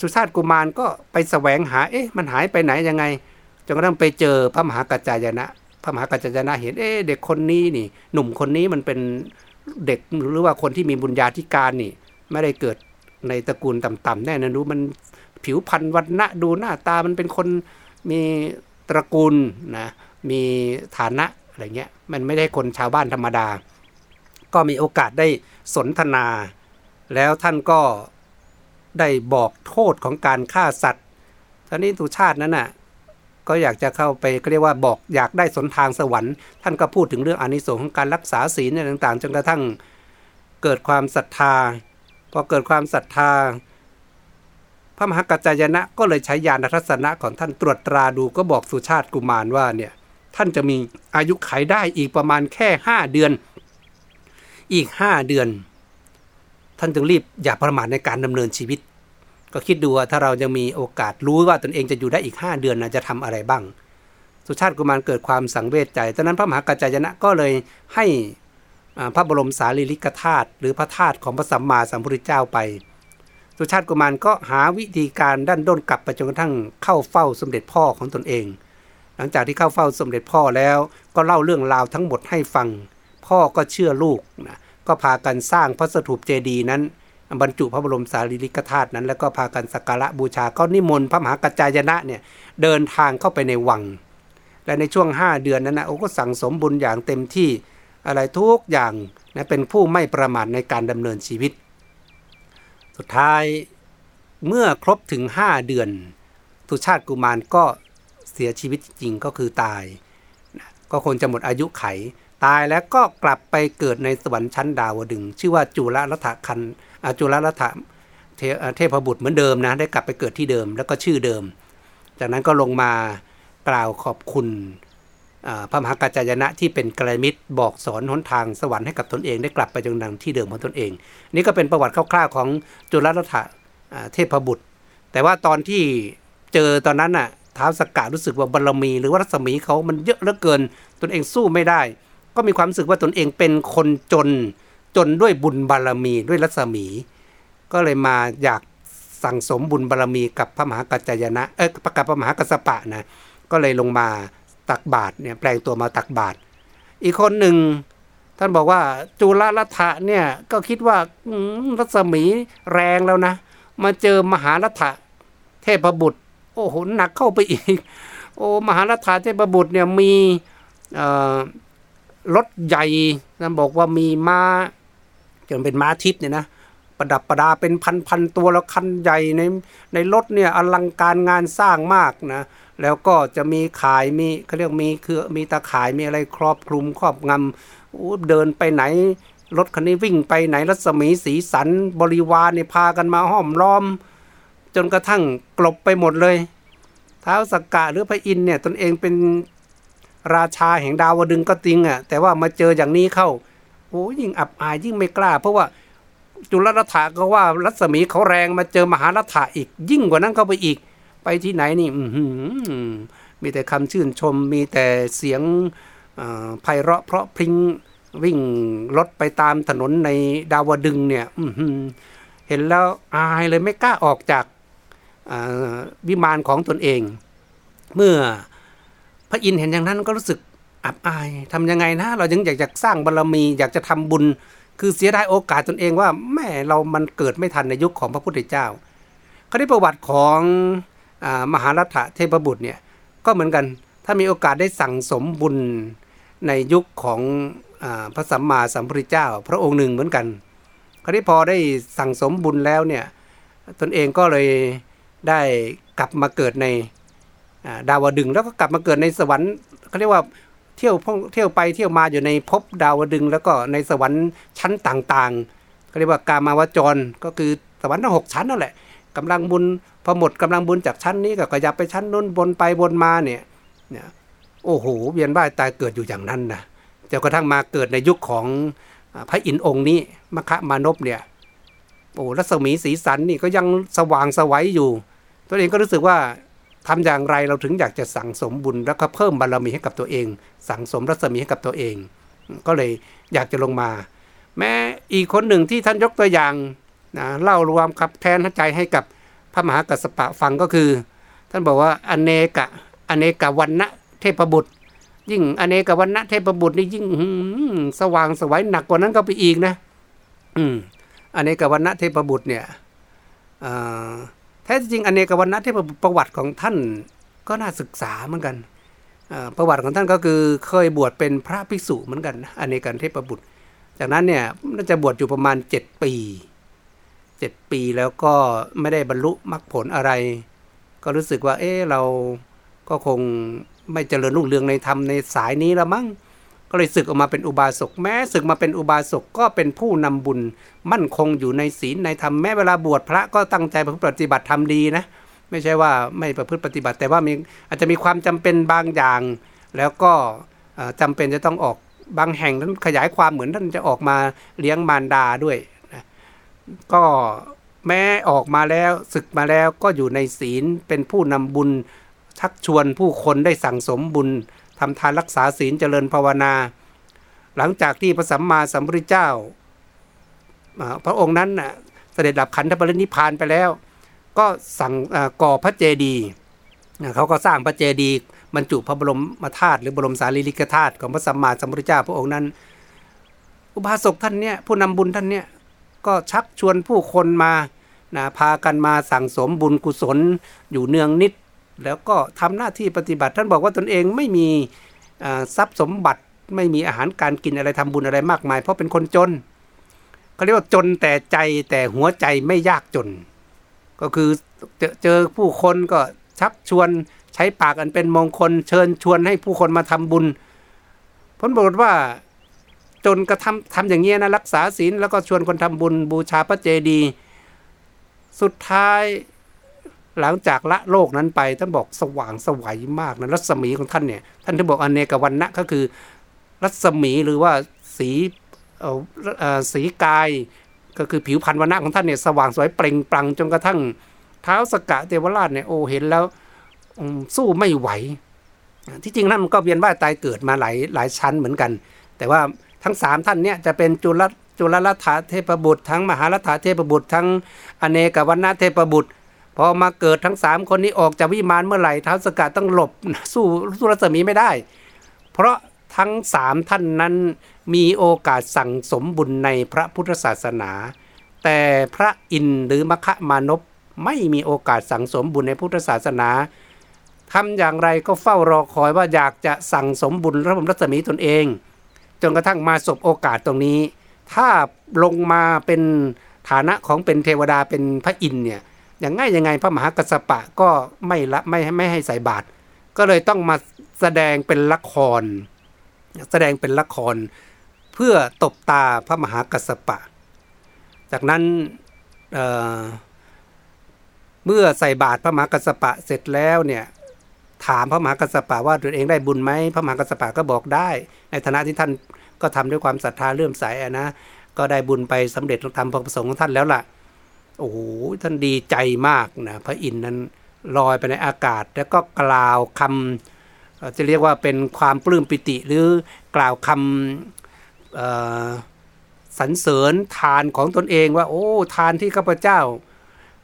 สุชาติกุมารก็ไปแสวงหามันหายไปไหนยังไงจนกระทั่งไปเจอพระมหากัจจายนะพระมหากัจจายนะเห็นเด็กคนนี้นี่หนุ่มคนนี้มันเป็นเด็กหรือว่าคนที่มีบุญญาธิการนี่ไม่ได้เกิดในตระกูลต่ำๆแน่นะดูมันผิวพรรณวรรณะดูหน้าตามันเป็นคนมีตระกูลนะมีฐานะอะไรเงี้ยมันไม่ได้คนชาวบ้านธรรมดาก็มีโอกาสได้สนทนาแล้วท่านก็ได้บอกโทษของการฆ่าสัตว์ท่านนี้สุชาตินั้นน่ะก็อยากจะเข้าไปเรียกว่าบอกอยากได้สนทางสวรรค์ท่านก็พูดถึงเรื่องอานิสงส์ของการรักษาศีลอะไรต่างๆจนกระทั่งเกิดความศรัทธาพอเกิดความศรัทธาพระมหากัจจายนะก็เลยใช้ญาณทัศนะของท่านตรวจตราดูก็บอกสุชาติกุมารว่าเนี่ยท่านจะมีอายุขัยได้อีกประมาณแค่5เดือนอีก5เดือนท่านจึงรีบอย่าประมาทในการดำเนินชีวิต ก็คิดดูว่าถ้าเรายังมีโอกาสรู้ว่าตนเองจะอยู่ได้อีก5เดือนนะจะทำอะไรบ้างสุชาติกุมารเกิดความสังเวชใจตอนนั้นพระมหากัจจายนะก็เลยให้พระบรมสารีริกธาตุหรือพระธาตุของพระสัมมาสัมพุทธเจ้าไปสุชาติกุมารก็หาวิธีการดั้นด้นกลับไปจนกระทั่งเข้าเฝ้าสมเด็จพ่อของตนเองหลังจากที่เข้าเฝ้าสมเด็จพ่อแล้วก็เล่าเรื่องราวทั้งหมดให้ฟังพ่อก็เชื่อลูกนะก็พากันสร้างพระสถูปเจดีย์นั้นบรรจุพระบรมสารีริกธาตุนั้นแล้วก็พากันสักการะบูชาก็นิมนต์พระมหากัจจายนะเนี่ยเดินทางเข้าไปในวังและในช่วง5เดือนนั้นนะโอ้ก็สั่งสมบุญอย่างเต็มที่อะไรทุกอย่างนะเป็นผู้ไม่ประมาทในการดำเนินชีวิตสุดท้ายเมื่อครบถึง5เดือนสุชาติกุมารก็เสียชีวิตจริงก็คือตายนะก็คงจะหมดอายุไขตายแล้วก็กลับไปเกิดในสวรรค์ชั้นดาวดึงส์ชื่อว่าจุลรัฐเทพบุตรเหมือนเดิมนะได้กลับไปเกิดที่เดิมแล้วก็ชื่อเดิมจากนั้นก็ลงมากล่าวขอบคุณพระมหากัจจายนะที่เป็นกัลยาณมิตรบอกสอนหนทางสวรรค์ให้กับตนเองได้กลับไปยังดังที่เดิมของตนเองนี่ก็เป็นประวัติคร่าวๆของจุลรัฐเทพบุตรแต่ว่าตอนที่เจอตอนนั้นน่ะท้าวสักกะรู้สึกว่าบารมีหรือว่ารัศมีเขามันเยอะเหลือเกินตนเองสู้ไม่ได้ก็มีความรู้สึกว่าตนเองเป็นคนจนด้วยบุญบารมีด้วยรัศมีก็เลยมาอยากสั่งสมบุญบารมีกับพระมหากัจจายนะกับพระมหากัสสปะนะก็เลยลงมาตักบาตรเนี่ยแปลงตัวมาตักบาตรอีกคนหนึ่งท่านบอกว่าจุลรัฐะเนี่ยก็คิดว่ารัศมีแรงแล้วนะมาเจอมหารัฐะเทพบุตรโอ้โหหนักเข้าไปอีกโอ้มหารัฐะเทพบุตรเนี่ยมีรถใหญ่ท่านบอกว่ามีม้าจนเป็นม้าทิพย์เนี่ยนะประดับประดาเป็นพันๆตัวแล้วคันใหญ่ในรถเนี่ยอลังการงานสร้างมากนะแล้วก็จะมีขายมีเค้าเรียกมีคือมีตาขายมีอะไรครอบคลุมครอบงำโอ้เดินไปไหนรถคันนี้วิ่งไปไหนรัศมีสีสันบริวารเนี่ยพากันมาห้อมล้อมจนกระทั่งกลบไปหมดเลยท้าวสักกะหรือพระอินทร์เนี่ยตนเองเป็นราชาแห่งดาวดึงส์ก็จริงอ่ะแต่ว่ามาเจออย่างนี้เข้าโอ้ยิ่งอับอายยิ่งไม่กล้าเพราะว่าจุลรัฐะก็ว่ารัศมีเขาแรงมาเจอมหารัฐะอีกยิ่งกว่านั้นเข้าไปอีกไปที่ไหนนี่มีแต่คำชื่นชมมีแต่เสียงไพเราะเพราะพริ้งวิ่งรถไปตามถนนในดาวดึงส์เนี่ยเห็นแล้วอายเลยไม่กล้าออกจากวิมานของตนเองเมื่อพระอินทร์เห็นอย่างนั้นก็รู้สึกอับอายทำยังไงนะเรายังอยากสร้างบารมีอยากจะทำบุญคือเสียดายโอกาสตนเองว่าแม่เรามันเกิดไม่ทันในยุคของพระพุทธเจ้าเขาได้ประวัติของมหารัฐะเทพบุตรเนี่ยก็เหมือนกันถ้ามีโอกาสได้สั่งสมบุญในยุคของพระสัมมาสัมพุทธเจ้าพระองค์หนึ่งเหมือนกันเขาได้พอได้สั่งสมบุญแล้วเนี่ยตนเองก็เลยได้กลับมาเกิดในดาวดึงส์แล้วก็กลับมาเกิดในสวรรค์เขาเรียกว่าเที่ยวไปเที่ยวมาอยู่ในภพดาวดึงส์แล้วก็ในสวรรค์ชั้นต่างๆเขาเรียกว่ากามาวจรก็คือสวรรค์ทั้ง6ชั้นนั่นแหละกำลังบุญพอหมดกำลังบุญจากชั้นนี้ก็ขยับไปชั้นนู้นบนไปบนมาเนี่ยโอ้โหเวียนว่ายตายเกิดอยู่อย่างนั้นนะจนกระทั่งมาเกิดในยุคของพระอินทร์องค์นี้มคมานพเนี่ยโอ้รัศมีสีสันนี่ก็ยังสว่างสวัยอยู่ตัวเองก็รู้สึกว่าทำอย่างไรเราถึงอยากจะสั่งสมบุญแล้วก็เพิ่มบารมีให้กับตัวเองสั่งสมรัศมีให้กับตัวเองก็เลยอยากจะลงมาแม้อีกคนหนึ่งที่ท่านยกตัวอย่างนะเล่ารวมกับแทนใจให้กับพระมหากัสสปะฟังก็คือท่านบอกว่าอเนกวันนะเทพบุตรยิ่งอเนกวันนะเทพบุตรนี่ยิ่งสว่างสวยหนักกว่านั้นก็ไปอีกนะอเนกวันนะเทพบุตรเนี่ยแท้จริงอเนกวันนะที่ประวัติของท่านก็น่าศึกษาเหมือนกันประวัติของท่านก็คือเคยบวชเป็นพระภิกษุเหมือนกันอเนกเทพบุตรจากนั้นเนี่ยน่าจะบวชอยู่ประมาณ7ปีแล้วก็ไม่ได้บรรลุมรรคผลอะไรก็รู้สึกว่าเอ๊ะเราก็คงไม่เจริญรุ่งเรืองในธรรมในสายนี้ละมั้งก็เลยศึกออกมาเป็นอุบาสกแม้ศึกมาเป็นอุบาสกก็เป็นผู้นำบุญมั่นคงอยู่ในศีลในธรรมแม้เวลาบวชพระก็ตั้งใจประพฤติปฏิบัติธรรมดีนะไม่ใช่ว่าไม่ประพฤติปฏิบัติแต่ว่ามีอาจจะมีความจำเป็นบางอย่างแล้วก็จำเป็นจะต้องออกบางแห่งท่านขยายความเหมือนท่านจะออกมาเลี้ยงมารดาด้วยนะก็ แม้ออกมาแล้วศึกมาแล้วก็อยู่ในศีลเป็นผู้นำบุญชักชวนผู้คนได้สั่งสมบุญทำทานรักษาศีลเจริญภาวนาหลังจากที่พระสัมมาสัมพุทธเจ้าพระองค์นั้นเสด็จดับขันธปรินิพพานไปแล้วก็สั่งก่อพระเจดีย์เขาก็สร้างพระเจดีย์บรรจุพระบรมธาตุหรือบรมสารีริกธาตุของพระสัมมาสัมพุทธเจ้าพระองค์นั้นอุบาสกท่านเนี่ยผู้นำบุญท่านเนี่ยก็ชักชวนผู้คนมาพากันมาสั่งสมบุญกุศลอยู่เนืองนิดแล้วก็ทำหน้าที่ปฏิบัติท่านบอกว่าตนเองไม่มีทรัพย์สมบัติไม่มีอาหารการกินอะไรทำบุญอะไรมากมายเพราะเป็นคนจนเขาเรียกว่าจนแต่ใจแต่หัวใจไม่ยากจนก็คือเจอผู้คนก็ชักชวนใช้ปากอันเป็นมงคลเชิญชวนให้ผู้คนมาทำบุญผลปรากฏว่าจนกระทำอย่างเงี้ยนะรักษาศีลแล้วก็ชวนคนทำบุญบูชาพระเจดีย์สุดท้ายหลังจากละโลกนั้นไปท่านบอกสว่างสวัยมากนะรัศมีของท่านเนี่ยท่านที่บอกอเนกวันนะก็คือรัศมีหรือว่าสีกายก็คือผิวพรรณวันนะของท่านเนี่ยสว่างสวยเปล่งปลั่งจนกระทั่งท้าวสกะเทวราชเนี่ยโอ้เห็นแล้วสู้ไม่ไหวที่จริงนั่นมันก็เวียนว่ายตายเกิดมาหลายชั้นเหมือนกันแต่ว่าทั้ง3ท่านเนี่ยจะเป็นจุลลัทธเทพบุตรทั้งมหาลัทธเทพบุตรทั้งอเนกวันนะเทพบุตรพอมาเกิดทั้ง3คนนี้ออกจากวิมานเมื่อไหร่ท้าวสกะต้องหลบสู้รัศมีไม่ได้เพราะทั้ง3ท่านนั้นมีโอกาสสั่งสมบุญในพระพุทธศาสนาแต่พระอินทร์หรือมคมานพไม่มีโอกาสสั่งสมบุญในพุทธศาสนาทำอย่างไรก็เฝ้ารอคอยว่าอยากจะสั่งสมบุญรัศมีตนเองจนกระทั่งมาสบโอกาสตรงนี้ถ้าลงมาเป็นฐานะของเป็นเทวดาเป็นพระอินทร์เนี่ยอย่างง่ายยังไงพระมหากัสสปะก็ไม่ให้ใส่บาตรก็เลยต้องมาแสดงเป็นละครเพื่อตบตาพระมหากัสสปะจากนั้นเมื่อใส่บาตรพระมหากัสสปะเสร็จแล้วเนี่ยถามพระมหากัสสปะว่าตนเองได้บุญไหมพระมหากัสสปะก็บอกได้ในฐานะที่ท่านก็ทำด้วยความศรัทธาเลื่อมใสนะก็ได้บุญไปสำเร็จตามพระประสงค์ของท่านแล้วล่ะโอ้โหท่านดีใจมากนะพระอินทร์นั้นลอยไปในอากาศแล้วก็กล่าวคำจะเรียกว่าเป็นความปลื้มปิติหรือกล่าวคำสรรเสริญทานของตนเองว่าโอ้ทานที่ข้าพเจ้า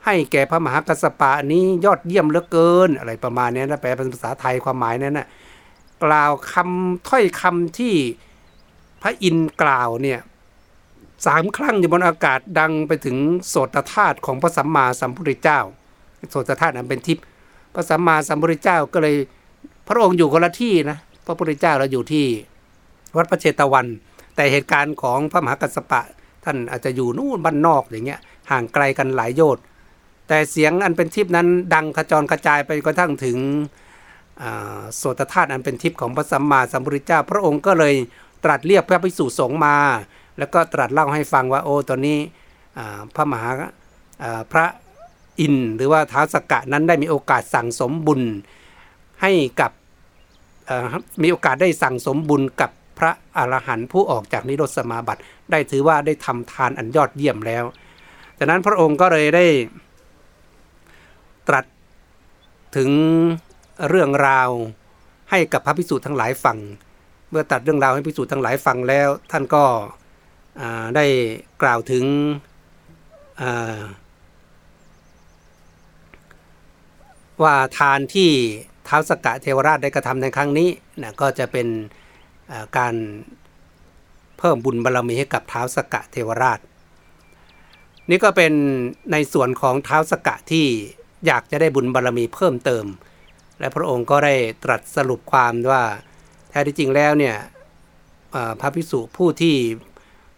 ให้แก่พระมหากัสสปะนี้ยอดเยี่ยมเหลือเกินอะไรประมาณนี้นะแปลเป็นภาษาไทยความหมายนั้นนะกล่าวคำถ้อยคำที่พระอินทร์กล่าวเนี่ย3ครั้งอยู่บนอากาศดังไปถึงโสตธาตุของพระสัมมาสัมพุทธเจ้าโสตธาตุนั้นเป็นทิพย์พระสัมมาสัมพุทธเจ้าก็เลยพระองค์อยู่คนละที่นะพระพุทธเจ้าเราอยู่ที่วัดพระเชตวันแต่เหตุการณ์ของพระมหากัสสปะท่านอาจจะอยู่นู่นบ้านนอกอย่างเงี้ยห่างไกลกันหลายโยชน์แต่เสียงอันเป็นทิพย์นั้นดังขจรกระจายไปกระทั่งถึงโสตธาตุอันเป็นทิพย์ของพระสัมมาสัมพุทธเจ้าพระองค์ก็เลยตรัสเรียกพระภิกษุสงฆ์มาแล้วก็ตรัสเล่าให้ฟังว่าโอ้ตอนนี้พระมหาพระอินทร์หรือว่าท้าวสกะนั้นได้มีโอกาสสั่งสมบุญให้กับมีโอกาสได้สั่งสมบุญกับพระอรหันต์ผู้ออกจากนิโรธสมาบัติได้ถือว่าได้ทำทานอันยอดเยี่ยมแล้วจากนั้นพระองค์ก็เลยได้ตรัสถึงเรื่องราวให้กับพระภิกษุทั้งหลายฟังเมื่อตัดเรื่องราวให้ภิกษุทั้งหลายฟังแล้วท่านก็ได้กล่าวถึงว่าทานที่ท้าวสกะเทวราชได้กระทำในครั้งนี้นะก็จะเป็นการเพิ่มบุญบารมีให้กับท้าวสกะเทวราชนี่ก็เป็นในส่วนของท้าวสกะที่อยากจะได้บุญบารมีเพิ่มเติมและพระองค์ก็ได้ตรัสสรุปความว่าแท้ที่จริงแล้วเนี่ยพระภิกษุผู้ที่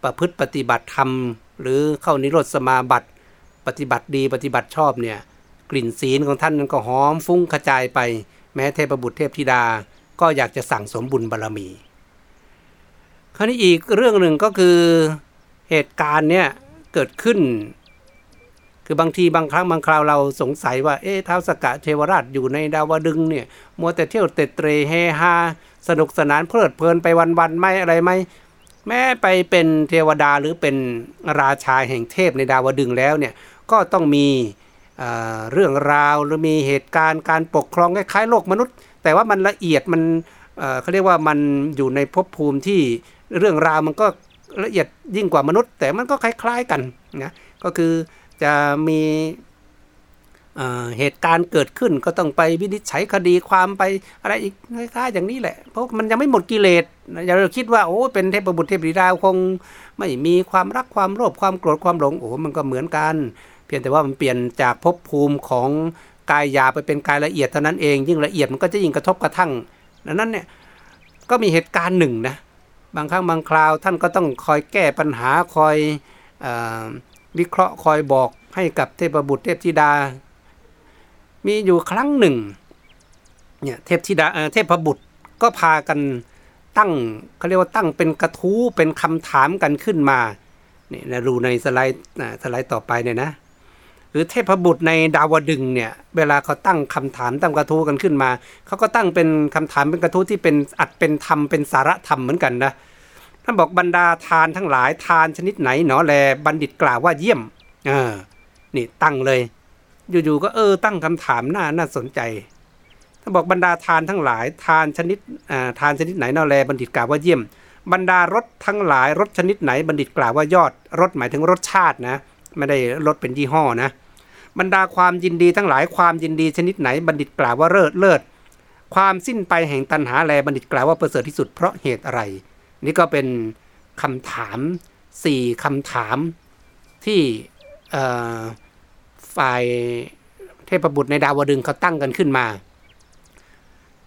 ประพฤติปฏิบัติธรรมหรือเข้านิโรธสมาบัติปฏิบัติดีปฏิบัติชอบเนี่ยกลิ่นศีลของท่านนั้นก็หอมฟุ้งกระจายไปแม้เทพบุตรเทพธิดาก็อยากจะสั่งสมบุญบารมีคราวนี้อีกเรื่องหนึ่งก็คือเหตุการณ์เนี่ยเกิดขึ้นคือบางทีบางครั้งบางคราวเราสงสัยว่าเอ๊ะท้าวสกะเทวราชอยู่ในดาวดึงส์เนี่ยมัวแต่เที่ยวเตะเตรเฮฮาสนุกสนานเพลิดเพลินไปวันๆไม่อะไรไม่แม้ไปเป็นเทวดาหรือเป็นราชาแห่งเทพในดาวดึงส์แล้วเนี่ย ก็ต้องมีเรื่องราวหรือมีเหตุการณ์การปกครองคล้ายๆโลกมนุษย์แต่ว่ามันละเอียดมันเขาเรียกว่ามันอยู่ในภพภูมิที่เรื่องราวมันก็ละเอียดยิ่งกว่ามนุษย์แต่มันก็คล้ายๆกันนะก็คือจะมีเหตุการณ์เกิดขึ้นก็ต้องไปวินิจฉัยคดีความไปอะไรอีกคล้ายๆอย่างนี้แหละเพราะมันยังไม่หมดกิเลสอย่าเราคิดว่าโอ้เป็นเทพบุตรเทพธิดาคงไม่มีความรักความโลภความโกรธความหลงโอ้มันก็เหมือนกันเพียงแต่ว่ามันเปลี่ยนจากภพภูมิของกายหยาบไปเป็นกายละเอียดเท่านั้นเองยิ่งละเอียดมันก็จะยิ่งกระทบกระทั่งดังนั้นเนี่ยก็มีเหตุการณ์หนึ่งนะบางครั้งบางคราวท่านก็ต้องคอยแก้ปัญหาคอยวิเคราะห์คอยบอกให้กับเทพบุตรเทพธิดามีอยู่ครั้งหนึ่งเนี่ยเทพธิดาเทพบุตรก็พากันตั้งเขาเรียกว่าตั้งเป็นกระทู้เป็นคำถามกันขึ้นมานี่นะดูในสไลด์ต่อไปเนี่ยนะคือเทพบุตรในดาวดึงส์เนี่ยเวลาเขาตั้งคำถามตั้งกระทู้กันขึ้นมาเขาก็ตั้งเป็นคำถามเป็นกระทู้ที่เป็นอัดเป็นธรรมเป็นสาระธรรมเหมือนกันนะท่านบอกบรรดาทานทั้งหลายทานชนิดไหนหนอแลบัณฑิตกล่าวว่าเยี่ยมนี่ตั้งเลยอยู่ๆก็ตั้งคำถามน่าสนใจท่านบอกบรรดาทานทั้งหลายทานชนิดไหนหนอแลบัณฑิตกล่าวว่าเยี่ยมบรรดารสทั้งหลายรสชนิดไหนบัณฑิตกล่าวว่ายอดรสหมายถึงรสชาตินะไม่ได้รสเป็นยี่ห้อนะบรรดาความยินดีทั้งหลายความยินดีชนิดไหนบัณฑิตกล่าวว่าเลิศความสิ้นไปแห่งตัณหาแลบัณฑิตกล่าวว่าประเสริฐที่สุดเพราะเหตุอะไรนี่ก็เป็นคำถาม4คำถามที่ฝ่ายเทพบุตรในดาวดึงส์เขาตั้งกันขึ้นมา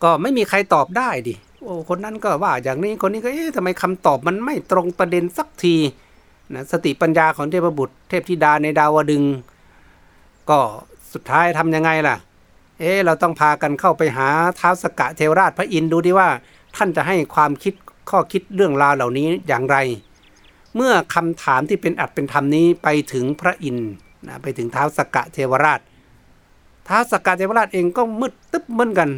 ก็ไม่มีใครตอบได้ดิโอ้คนนั้นก็ว่าอย่างนี้คนนี้ก็ทำไมคำตอบมันไม่ตรงประเด็นสักทีนะสติปัญญาของเทพบุตรเทพธิดาในดาวดึงส์ก็สุดท้ายทำยังไงล่ะเราต้องพากันเข้าไปหาท้าวสกะเทวราชพระอินทร์ดูดิว่าท่านจะให้ความคิดข้อคิดเรื่องราวเหล่านี้อย่างไรเมื่อคำถามที่เป็นอัดเป็นธรรมนี้ไปถึงพระอินทร์นะไปถึงท้าวสกะเทวราชท้าวสกะเทวราชเองก็มืดตึ๊บเหมือนกัน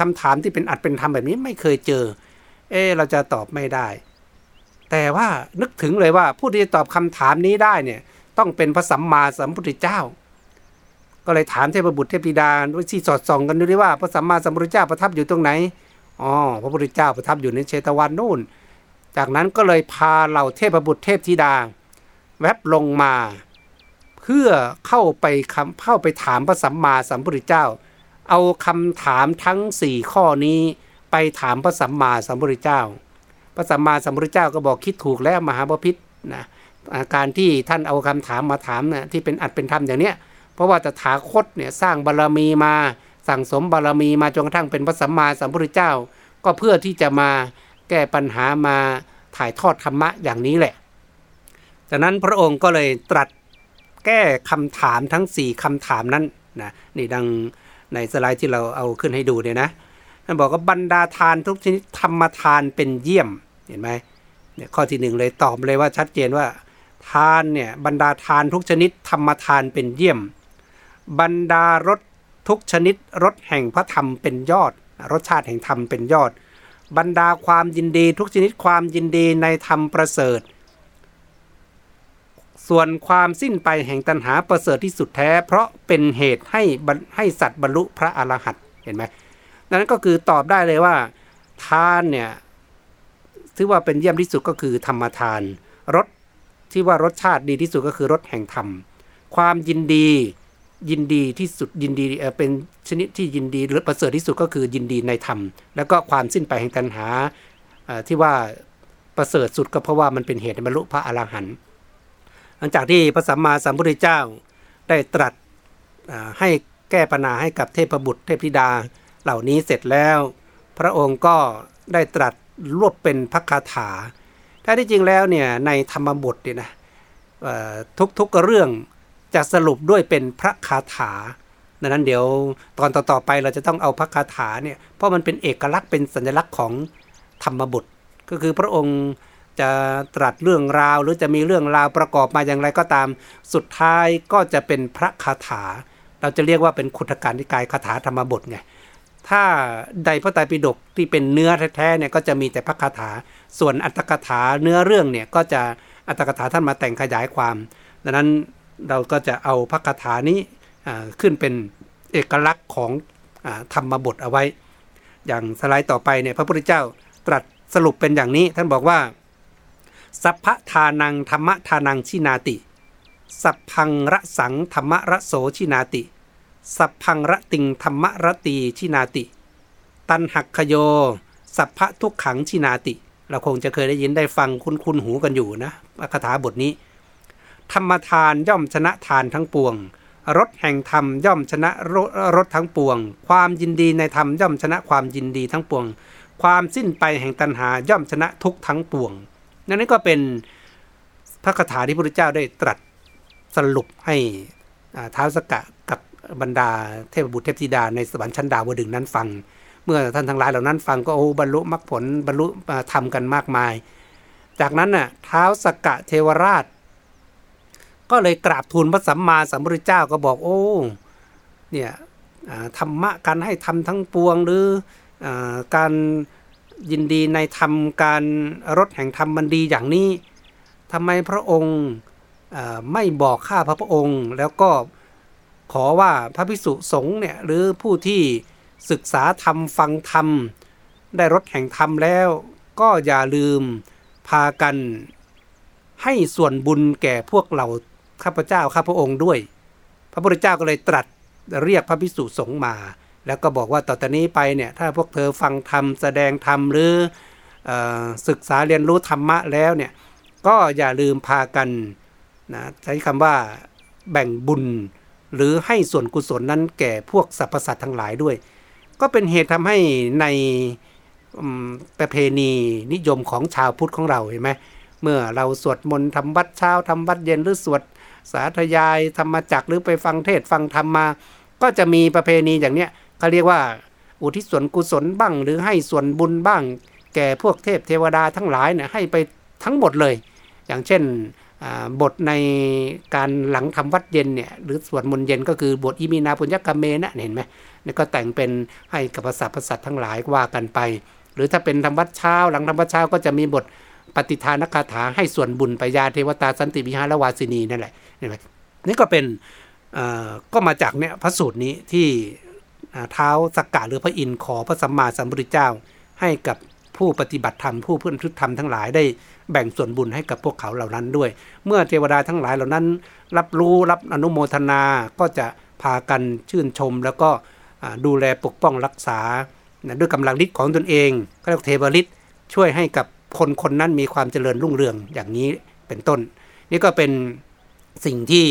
คำถามที่เป็นอัดเป็นธรรมแบบนี้ไม่เคยเจอเราจะตอบไม่ได้แต่ว่านึกถึงเลยว่าผู้ที่จะตอบคำถามนี้ได้เนี่ยต้องเป็นพระสัมมาสัมพุทธเจ้าก็เลยถามเทพบุตรเทพธิดาด้วยที่สอดส่องกันดูดิว่าพระสัมมาสัมพุทธเจ้าประทับอยู่ตรงไหนอ๋อพระพุทธเจ้าประทับอยู่ในเชตวันนู่นจากนั้นก็เลยพาเหล่าเทพบุตรเทพธิดาแวบลงมาเพื่อเข้าไปถามพระสัมมาสัมพุทธเจ้าเอาคำถามทั้ง4ข้อนี้ไปถามพระสัมมาสัมพุทธเจ้าพระสัมมาสัมพุทธเจ้าก็บอกคิดถูกแล้วมหาบพิตรนะการที่ท่านเอาคำถามมาถามเนี่ยที่เป็นอัดเป็นธรรมอย่างเนี้ยเพราะว่าตถาคตเนี่ยสร้างบารมีมาสั่งสมบารมีมาจนกระทั่งเป็นพระสัมมาสัมพุทธเจ้าก็เพื่อที่จะมาแก้ปัญหามาถ่ายทอดธรรมะอย่างนี้แหละจากนั้นพระองค์ก็เลยตรัสแก้คำถามทั้ง4คำถามนั้นนะนี่ดังในสไลด์ที่เราเอาขึ้นให้ดูเนี่ยนะท่านบอกว่าบรรดาทานทุกชนิดธรรมทานเป็นเยี่ยมเห็นไหมเนี่ยข้อที่หนึ่งเลยตอบเลยว่าชัดเจนว่าทานเนี่ยบรรดาทานทุกชนิดธรรมทานเป็นเยี่ยมบรรดารสทุกชนิดรสแห่งพระธรรมเป็นยอดรสชาติแห่งธรรมเป็นยอดบรรดาความยินดีทุกชนิดความยินดีในธรรมประเสริฐส่วนความสิ้นไปแห่งตัณหาประเสริฐที่สุดแท้เพราะเป็นเหตุให้สัตว์บรรลุพระอรหันต์เห็นไหมนั้นก็คือตอบได้เลยว่าทานเนี่ยถือว่าเป็นเยี่ยมที่สุดก็คือธรรมทานรสที่ว่ารสชาติดีที่สุดก็คือรสแห่งธรรมความยินดีที่สุดยินดีเป็นชนิดที่ยินดีหรือประเสริฐที่สุดก็คือยินดีในธรรมแล้วก็ความสิ้นไปแห่งตัณหาที่ว่าประเสริฐสุดก็เพราะว่ามันเป็นเหตุให้บรรลุพระอรหันต์หลังจากที่พระสัมมาสัมพุทธเจ้าได้ตรัสให้แก้ปัญหาให้กับเทพบุตรเทพธิดาเหล่านี้เสร็จแล้วพระองค์ก็ได้ตรัสรวบเป็นพระคาถาแท้ที่จริงแล้วเนี่ยในธรรมบทเนี่ยนะทุกๆเรื่องจะสรุปด้วยเป็นพระคาถาดังนั้นเดี๋ยวตอนต่อๆไปเราจะต้องเอาพระคาถาเนี่ยเพราะมันเป็นเอกลักษณ์เป็นสัญลักษณ์ของธรรมบทก็คือพระองค์จะตรัสเรื่องราวหรือจะมีเรื่องราวประกอบมาอย่างไรก็ตามสุดท้ายก็จะเป็นพระคาถาเราจะเรียกว่าเป็นขุททกนิกายคาถาธรรมบทไงถ้าในพระไตรปิฎกที่เป็นเนื้อแท้ๆเนี่ยก็จะมีแต่พระคาถาส่วนอรรถกถาเนื้อเรื่องเนี่ยก็จะอรรถกถาท่านมาแต่งขยายความดังนั้น เราก็จะเอาพระคาถานี้ขึ้นเป็นเอกลักษณ์ของธรรมบทเอาไว้อย่างสไลด์ต่อไปเนี่ยพระพุทธเจ้าตรัสสรุปเป็นอย่างนี้ท่านบอกว่าสัพพทานังธรรมทานังชินาติสัพพังระสังธรรมระโสชินาติสัพพังระติงธรรมระตีชินาติตันหักขโยสัพพทุกขังชินาติเราคงจะเคยได้ยินได้ฟังคุ้นหูกันอยู่นะคาถาบทนี้ธรรมทานย่อมชนะทานทั้งปวงรสแห่งธรรมย่อมชนะรสทั้งปวงความยินดีในธรรมย่อมชนะความยินดีทั้งปวงความสิ้นไปแห่งตัณหาย่อมชนะทุกทั้งปวงนั่นก็เป็นพระคาถาที่พระพุทธเจ้าได้ตรัสสรุปให้ท้าวสักกะกับบรรดาเทพบุตรเทพธิดาในสวรรค์ชั้นดาวดึงส์นั้นฟังเมื่อท่านทั้งหลายเหล่านั้นฟังก็โอ้บรรลุมรรคผลบรรลุธรรมกันมากมายจากนั้นน่ะท้าวสักกะเทวราชก็เลยกราบทูลพระสัมมาสัมพุทธเจ้าก็บอกโอ้เนี่ยธรรมะการให้ธรรมทั้งปวงหรือการยินดีในธรรมการรสแห่งธรรมมันดีอย่างนี้ทำไมพระองค์ไม่บอกข้าพระองค์แล้วก็ขอว่าพระภิกษุสงฆ์เนี่ยหรือผู้ที่ศึกษาธรรมฟังธรรมได้รสแห่งธรรมแล้วก็อย่าลืมพากันให้ส่วนบุญแก่พวกเราข้าพเจ้าข้าพระองค์ด้วยพระพุทธเจ้าก็เลยตรัสเรียกพระภิกษุสงฆ์มาแล้วก็บอกว่าต่อจากนี้ไปเนี่ยถ้าพวกเธอฟังธรรมแสดงธรรมหรือศึกษาเรียนรู้ธรรมะแล้วเนี่ยก็อย่าลืมพากันนะใช้คำว่าแบ่งบุญหรือให้ส่วนกุศลนั้นแก่พวกสรรพสัตว์ทั้งหลายด้วยก็เป็นเหตุทำให้ในประเพณีนิยมของชาวพุทธของเราเห็นไหมเมื่อเราสวดมนต์ทำวัดเช้าทำวัดเย็นหรือสวดสาธยายธรรมจักรหรือไปฟังเทศฟังธรรมมาก็จะมีประเพณีอย่างเนี้ยเขาเรียกว่าอุทิศส่วนกุศลบ้างหรือให้ส่วนบุญบ้างแก่พวกเทพเทวดาทั้งหลายเนี่ยให้ไปทั้งหมดเลยอย่างเช่นบทในการหลังทำวัดเย็นเนี่ยหรือสวดมนต์เย็นก็คือบทอิมีนาปุญญกเมนะเห็นไหมนี่ก็แต่งเป็นให้กับพระสัตว์ทั้งหลายว่ากันไปหรือถ้าเป็นทำวัดเช้าหลังทำวัดเช้าก็จะมีบทปฏิทานคาถาให้ส่วนบุญไปยาเทวตาสันติวิหารวาสินีนั่นแหละนี่ก็เป็นก็มาจากเนี่ยพระสูตรนี้ที่ท้าวสักกะหรือพระอินทร์ขอพระสัมมาสัมพุทธเจ้าให้กับผู้ปฏิบัติธรรมผู้เพื่อนพุทธธรรมทั้งหลายได้แบ่งส่วนบุญให้กับพวกเขาเหล่านั้นด้วยเมื่อเทวดาทั้งหลายเหล่านั้นรับรู้รับอนุโมทนาก็จะพากันชื่นชมแล้วก็ดูแลปกป้องรักษาด้วยกำลังฤทธิ์ของตนเองก็เรียกเทวฤทธิ์ช่วยให้กับคนนั้นมีความเจริญรุ่งเรืองอย่างนี้เป็นต้นนี่ก็เป็นสิ่งที่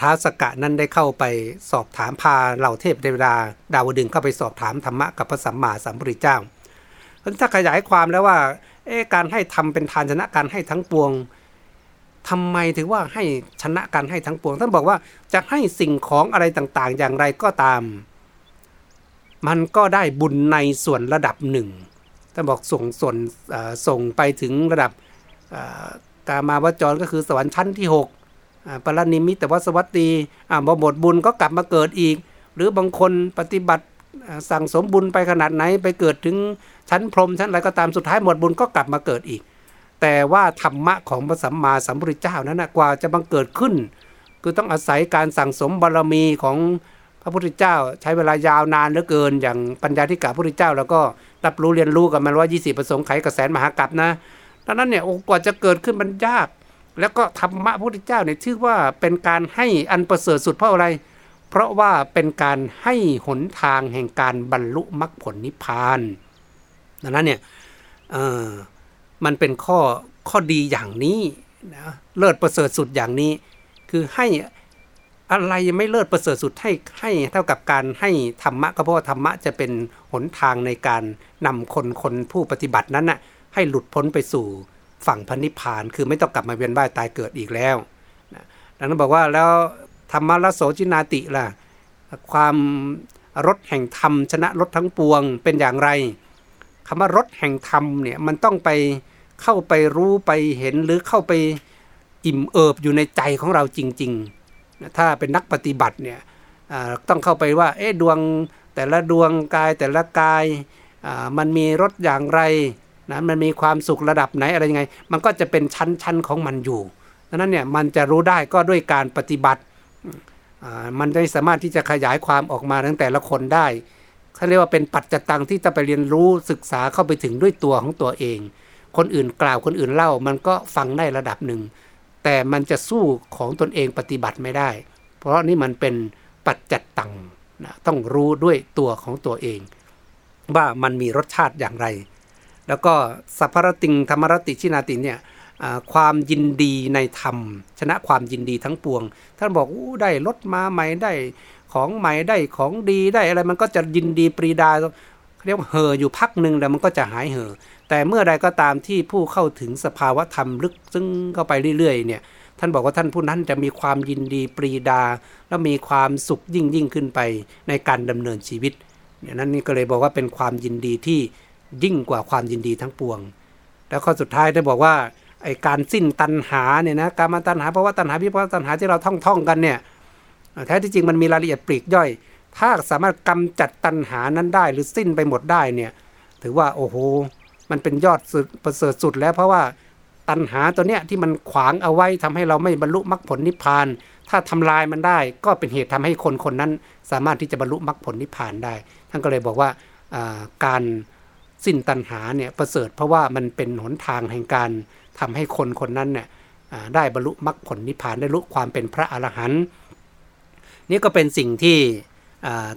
ท้าวสักกะนั้นได้เข้าไปสอบถามพาเหล่าเทพเทวดาดาวดึงส์เข้าไปสอบถามธรรมะกับพระสัมมาสัมพุทธเจ้าถ้าขยายความแล้วว่าการให้ธรรมเป็นทานชนะการให้ทั้งปวงทำไมถือว่าให้ชนะการให้ทั้งปวงท่านบอกว่าจะให้สิ่งของอะไรต่างๆอย่างไรก็ตามมันก็ได้บุญในส่วนระดับหนึ่งท่านบอกส่งไปถึงระดับกามาวจรก็คือสวรรค์ชั้นที่6ปรนิมิตวสวัตตีบ่หมดบุญก็กลับมาเกิดอีกหรือบางคนปฏิบัติสั่งสมบุญไปขนาดไหนไปเกิดถึงชั้นพรหมชั้นอะไรก็ตามสุดท้ายหมดบุญก็กลับมาเกิดอีกแต่ว่าธรรมะของพระสัมมาสัมพุทธเจ้านั้นกว่าจะบังเกิดขึ้นคือต้องอาศัยการสั่งสมบารมีของพระพุทธเจ้าใช้เวลายาวนานเหลือเกินอย่างปัญญาธิกะพระพุทธเจ้าแล้วก็รับรู้เรียนรู้กันมา120ประสงค์ไขกระแสมหากาพย์นะดังนั้นเนี่ยกว่าจะเกิดขึ้นมันยากแล้วก็ธรรมะพระพุทธเจ้าเนี่ยชื่อว่าเป็นการให้อันประเสริฐสุดเพราะอะไรเพราะว่าเป็นการให้หนทางแห่งการบรรลุมรรคผลนิพพานดังนั้นเนี่ยมันเป็นข้อดีอย่างนี้นะเลิศประเสริฐสุดอย่างนี้คือให้อะไรไม่เลิศประเสริฐสุดให้เท่ากับการให้ธรรมะก็เพราะว่าธรรมะจะเป็นหนทางในการนำคนผู้ปฏิบัตินั้นน่ะให้หลุดพ้นไปสู่ฝั่งพระนิพพานคือไม่ต้องกลับมาเวียนว่ายตายเกิดอีกแล้วนะดังนั้นบอกว่าแล้วธรรมระโสชินาติล่ะความรสแห่งธรรมชนะรสทั้งปวงเป็นอย่างไรคำว่ารสแห่งธรรมเนี่ยมันต้องไปเข้าไปรู้ไปเห็นหรือเข้าไปอิ่มเอิบอยู่ในใจของเราจริงๆถ้าเป็นนักปฏิบัติเนี่ยต้องเข้าไปว่าดวงแต่ละดวงกายแต่ละกายมันมีรสอย่างไรนะมันมีความสุขระดับไหนอะไรยังไงมันก็จะเป็นชั้นของมันอยู่ ดังนั้นเนี่ยมันจะรู้ได้ก็ด้วยการปฏิบัติมันไม่สามารถที่จะขยายความออกมาทั้งแต่ละคนได้เขาเรียกว่าเป็นปัจจตังที่จะไปเรียนรู้ศึกษาเข้าไปถึงด้วยตัวของตัวเองคนอื่นกล่าวคนอื่นเล่ามันก็ฟังได้ระดับหนึ่งแต่มันจะสู้ของตนเองปฏิบัติไม่ได้เพราะนี่มันเป็นปัจจตังนะต้องรู้ด้วยตัวของตัวเองว่ามันมีรสชาติอย่างไรแล้วก็สัพพรติงธรรมรติชินาติเนี่ยความยินดีในธรรมชนะความยินดีทั้งปวงท่านบอกได้รถมาใหม่ได้ของใหม่ได้ของดีได้อะไรมันก็จะยินดีปรีดาเรียกว่าเห่ออยู่พักหนึ่งแล้วมันก็จะหายเห่อแต่เมื่อใดก็ตามที่ผู้เข้าถึงสภาวะธรรมลึกซึ้งเข้าไปเรื่อยๆเนี่ยท่านบอกว่าท่านผู้นั้นจะมีความยินดีปรีดาและมีความสุขยิ่งขึ้นไปในการดำเนินชีวิตเนี่ยนั่นนี่ก็เลยบอกว่าเป็นความยินดีที่ยิ่งกว่าความยินดีทั้งปวงแล้วข้อสุดท้ายได้บอกว่าไอ้การสิ้นตัณหาเนี่ยนะการมาตัณหาเพราะว่าตัณหาวิภวตัณหาที่เราท่องๆกันเนี่ยแท้ที่จริงมันมีรายละเอียดปลีกย่อยถ้าสามารถกำจัดตัณหานั้นได้หรือสิ้นไปหมดได้เนี่ยถือว่าโอ้โหมันเป็นยอดสุดประเสริฐสุดแล้วเพราะว่าตัณหาตัวเนี้ยที่มันขวางเอาไว้ทำให้เราไม่บรรลุมรรคผลนิพพานถ้าทำลายมันได้ก็เป็นเหตุทำให้คนๆนั้นสามารถที่จะบรรลุมรรคผลนิพพานได้ท่านก็เลยบอกว่าการสิ้นตัณหาเนี่ยประเสริฐเพราะว่ามันเป็นหนทางแห่งการทำให้คนนั้นเนี่ยได้บรรลุมรรคผลนิพพานได้บรรลุความเป็นพระอรหันต์นี่ก็เป็นสิ่งที่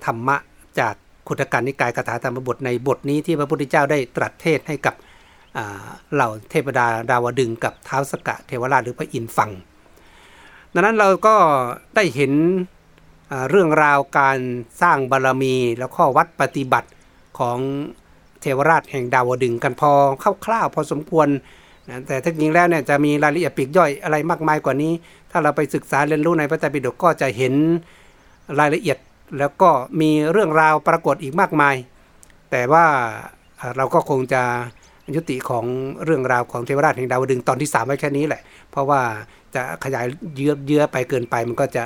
ธรรมะจากขุททกนิกายคาถาธรรมบทในบทนี้ที่พระพุทธเจ้าได้ตรัสเทศให้กับเหล่าเทพดาดาวดึงส์กับท้าวสกะเทวราชหรือพระอินทร์ฟังดังนั้นเราก็ได้เห็นเรื่องราวการสร้างบารมีและข้อวัดปฏิบัติของเทวราชแห่งดาวดึงส์กันพอคร่าวๆพอสมควรแต่ถ้าจริงแล้วเนี่ยจะมีรายละเอียดปลีกย่อยอะไรมากมายกว่านี้ถ้าเราไปศึกษาเรียนรู้ในพระไตรปิฎกก็จะเห็นรายละเอียดแล้วก็มีเรื่องราวปรากฏอีกมากมายแต่ว่าเราก็คงจะยุติของเรื่องราวของเทวราชแห่งดาวดึงส์ตอนที่3ไว้แค่นี้แหละเพราะว่าจะขยายเยื้อไปเกินไปมันก็จะ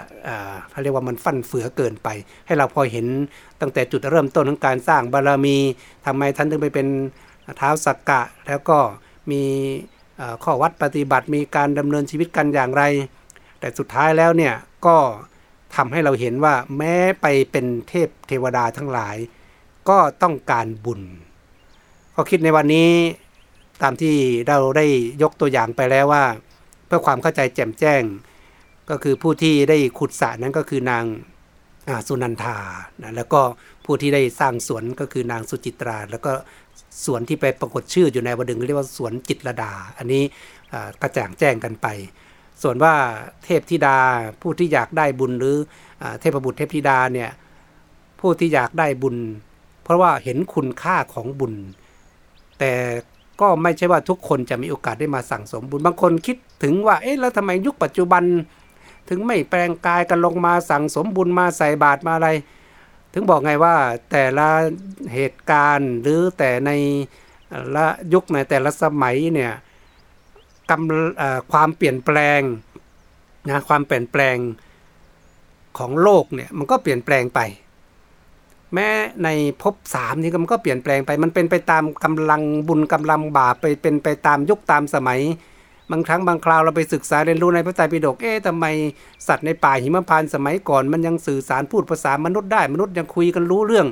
เขาเรียกว่ามันฟั่นเฟือเกินไปให้เราพอเห็นตั้งแต่จุดเริ่มต้นของการสร้างบารมีทำไมท่านถึงไปเป็นท้าวสักกะแล้วก็มีข้อวัดปฏิบัติมีการดำเนินชีวิตกันอย่างไรแต่สุดท้ายแล้วเนี่ยก็ทำให้เราเห็นว่าแม้ไปเป็นเทพเทวดาทั้งหลายก็ต้องการบุญข้อคิดในวันนี้ตามที่เราได้ยกตัวอย่างไปแล้วว่าเพื่อความเข้าใจแจ่มแจ้งก็คือผู้ที่ได้ขุดสระนั้นก็คือนางสุนันทานะแล้วก็ผู้ที่ได้สร้างสวนก็คือนางสุจิตราแล้วก็สวนที่ไปปรากฏชื่ออยู่ในวดึงเรียกว่าสวนจิตรดาอันนี้กระจ่างแจ้งกันไปส่วนว่าเทพธิดาผู้ที่อยากได้บุญหรือเทพบุตรเทพธิดาเนี่ยผู้ที่อยากได้บุญเพราะว่าเห็นคุณค่าของบุญแต่ก็ไม่ใช่ว่าทุกคนจะมีโอกาสได้มาสั่งสมบุญบางคนคิดถึงว่าเอ๊ะแล้วทำไมยุคปัจจุบันถึงไม่แปลงกายกันลงมาสั่งสมบุญมาใส่บาตรมาอะไรถึงบอกไงว่าแต่ละเหตุการณ์หรือแต่ในละยุคในแต่ละสมัยเนี่ยความเปลี่ยนแปลงนะความเปลี่ยนแปลงของโลกเนี่ยมันก็เปลี่ยนแปลงไปแม้ในภพ3นี่มันก็เปลี่ยนแปลงไปมันเป็นไปตามกำลังบุญกำลังบาปไปเป็นไปตามยุคตามสมัยบางครั้งบางคราวเราไปศึกษาเรียนรู้ในพระไตรปิฎกเอ๊ะทำไมสัตว์ในป่าหิมพานต์สมัยก่อนมันยังสื่อสารพูดภาษามนุษย์ได้มนุษย์ยังคุยกันรู้เรื่อง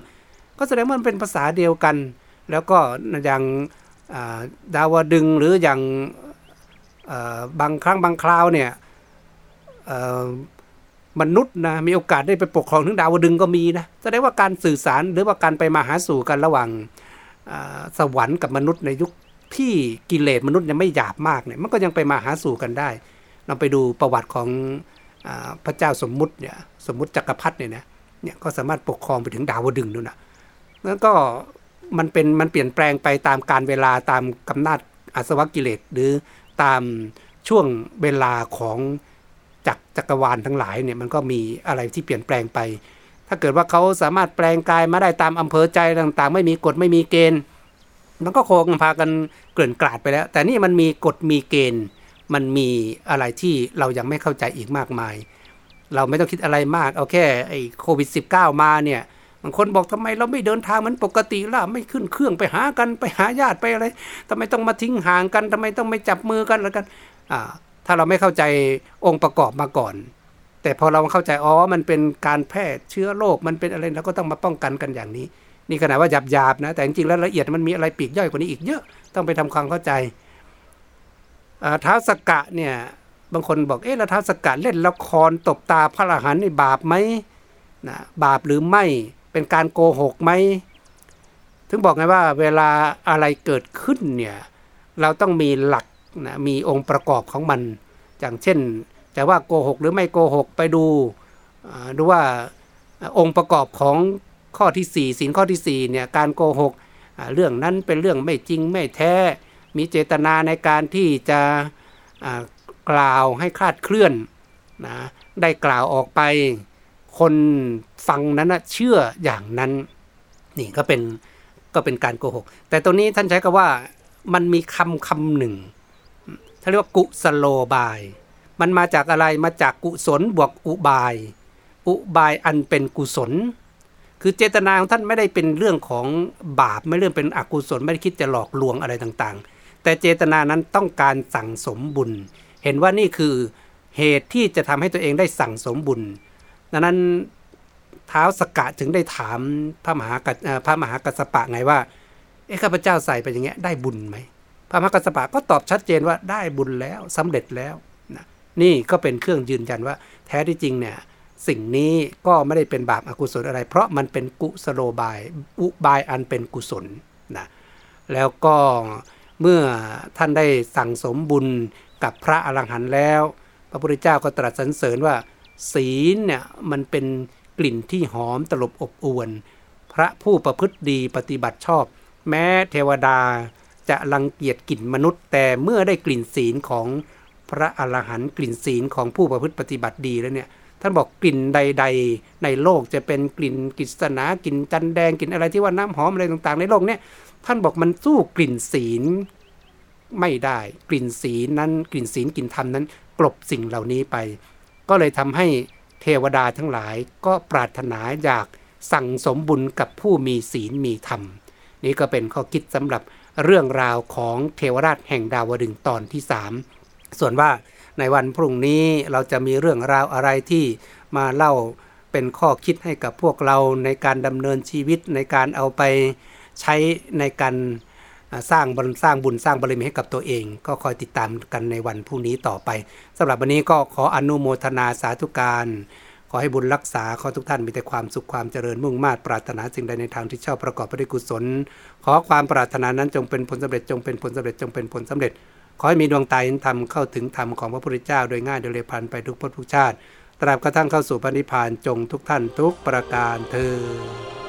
ก็แสดงว่ามันเป็นภาษาเดียวกันแล้วก็อย่างดาวดึงส์หรืออย่างบางครั้งบางคราวเนี่ยมนุษย์นะมีโอกาสได้ไปปกครองถึงดาวดึงส์ก็มีนะแสดงว่าการสื่อสารหรือว่าการไปมาหาสู่กันระหว่างสวรรค์กับมนุษย์ในยุคที่กิเลสมนุษย์ยังไม่หยาบมากเนี่ยมันก็ยังไปมาหาสู่กันได้เราไปดูประวัติของพระเจ้าสมมุติเนี่ยสมมุติจักรพรรดิเนี่ยก็สามารถปกครองไปถึงดาวดึงส์นู่นน่ะแล้วก็มันเปลี่ยนแปลงไปตามกาลเวลาตามกำนาจอาสวะกิเลสหรือตามช่วงเวลาของจักรวาลทั้งหลายเนี่ยมันก็มีอะไรที่เปลี่ยนแปลงไปถ้าเกิดว่าเขาสามารถแปลงกายมาได้ตามอำเภอใจต่างๆไม่มีกฎไม่มีเกณฑ์มันก็คงพากันเกลื่อนกลาดไปแล้วแต่นี่มันมีกฎมีเกณฑ์มันมีอะไรที่เรายังไม่เข้าใจอีกมากมายเราไม่ต้องคิดอะไรมากเอาแค่ไอ้โควิด-19มาเนี่ยบางคนบอกทำไมเราไม่เดินทางเหมือนปกติล่ะไม่ขึ้นเครื่องไปหากันไปหาญาติไปอะไรทำไมต้องมาทิ้งห่างกันทำไมต้องไม่จับมือกันแล้วกัน ถ้าเราไม่เข้าใจองค์ประกอบมาก่อนแต่พอเราเข้าใจอ๋อมันเป็นการแพร่เชื้อโรคมันเป็นอะไรเราก็ต้องมาป้องกันกันอย่างนี้นี่ขนาดว่าหยาบๆนะแต่จริงๆแล้วละเอียดมันมีอะไรปีกย่อยกว่านี้อีกเยอะต้องไปทำความเข้าใจท้าวสักกะเนี่ยบางคนบอกเอ๊ะแล้วท้าวสักกะเล่นละครตบตาพระอรหันต์นี่บาปไหมนะบาปหรือไม่เป็นการโกหกไหมถึงบอกไงว่าเวลาอะไรเกิดขึ้นเนี่ยเราต้องมีหลักนะมีองค์ประกอบของมันอย่างเช่นจะว่าโกหกหรือไม่โกหกไปดูว่าองค์ประกอบของข้อที่4ศีลข้อที่4เนี่ยการโกหกเรื่องนั้นเป็นเรื่องไม่จริงไม่แท้มีเจตนาในการที่จะกล่าวให้คลาดเคลื่อนนะได้กล่าวออกไปคนฟังนั้นนะเชื่ออย่างนั้นนี่ก็เป็นการโกหกแต่ตัวนี้ท่านใช้คำว่ามันมีคำหนึ่งท่านเรียกว่ากุสโลบายมันมาจากอะไรมาจากกุศลบวกอุบายอันเป็นกุศลคือเจตนาของท่านไม่ได้เป็นเรื่องของบาปไม่เรื่องเป็นอกุศลไม่ได้คิดจะหลอกลวงอะไรต่างๆแต่เจตนานั้นต้องการสั่งสมบุญเห็นว่านี่คือเหตุที่จะทำให้ตัวเองได้สั่งสมบุญดังนั้นท้าวสักกะถึงได้ถามพระมหากัสสปะไงว่าเอ๊ะข้าพเจ้าใส่ไปอย่างเงี้ยได้บุญไหมพระมหากัสสปะก็ตอบชัดเจนว่าได้บุญแล้วสำเร็จแล้วนะนี่ก็เป็นเครื่องยืนยันว่าแท้ที่จริงเนี่ยสิ่งนี้ก็ไม่ได้เป็นบาปอกุศลอะไรเพราะมันเป็นกุศโลบายอุบายอันเป็นกุศลนะแล้วก็เมื่อท่านได้สั่งสมบุญกับพระอรหันต์แล้วพระพุทธเจ้าก็ตรัสสรรเสริญว่าศีลเนี่ยมันเป็นกลิ่นที่หอมตลบอบอวนพระผู้ประพฤติดีปฏิบัติชอบแม้เทวดาจะรังเกียจกลิ่นมนุษย์แต่เมื่อได้กลิ่นศีลของพระอรหันต์กลิ่นศีลของผู้ประพฤติปฏิบัติดีแล้วเนี่ยท่านบอกกลิ่นใดๆในโลกจะเป็นกลิ่นกฤษณากลิ่นจันแดงกลิ่นอะไรที่ว่าน้ำหอมอะไรต่างๆในโลกเนี่ยท่านบอกมันสู้กลิ่นศีลไม่ได้กลิ่นศีลนั้นกลิ่นศีลกลิ่นธรรมนั้นกลบสิ่งเหล่านี้ไปก็เลยทำให้เทวดาทั้งหลายก็ปรารถนาอยากสั่งสมบุญกับผู้มีศีลมีธรรมนี่ก็เป็นข้อคิดสำหรับเรื่องราวของเทวราชแห่งดาวดึงส์ตอนที่3ส่วนว่าในวันพรุ่งนี้เราจะมีเรื่องราวอะไรที่มาเล่าเป็นข้อคิดให้กับพวกเราในการดำเนินชีวิตในการเอาไปใช้ในการสร้างบุญสร้างบารมีให้กับตัวเองก็คอยติดตามกันในวันพรุ่งนี้ต่อไปสำหรับวันนี้ก็ขออนุโมทนาสาธุการขอให้บุญรักษาขอทุกท่านมีแต่ความสุขความเจริญมุ่งมา่ปรารถนาสิ่งใดในทางที่ชอบประกอบไปด้วยกุศลขอความปรารถนานั้นจงเป็นผลสำเร็จจงเป็นผลสำเร็จจงเป็นผลสำเร็จขอให้มีดวงตาเห็นธรรมเข้าถึงธรรมของพระพุทธเจ้าโดยง่ายโดยเร็วพลันไปทุกภพทุกชาติตราบกระทั่งเข้าสู่พระนิพพานจงทุกท่านทุกประการเทอญ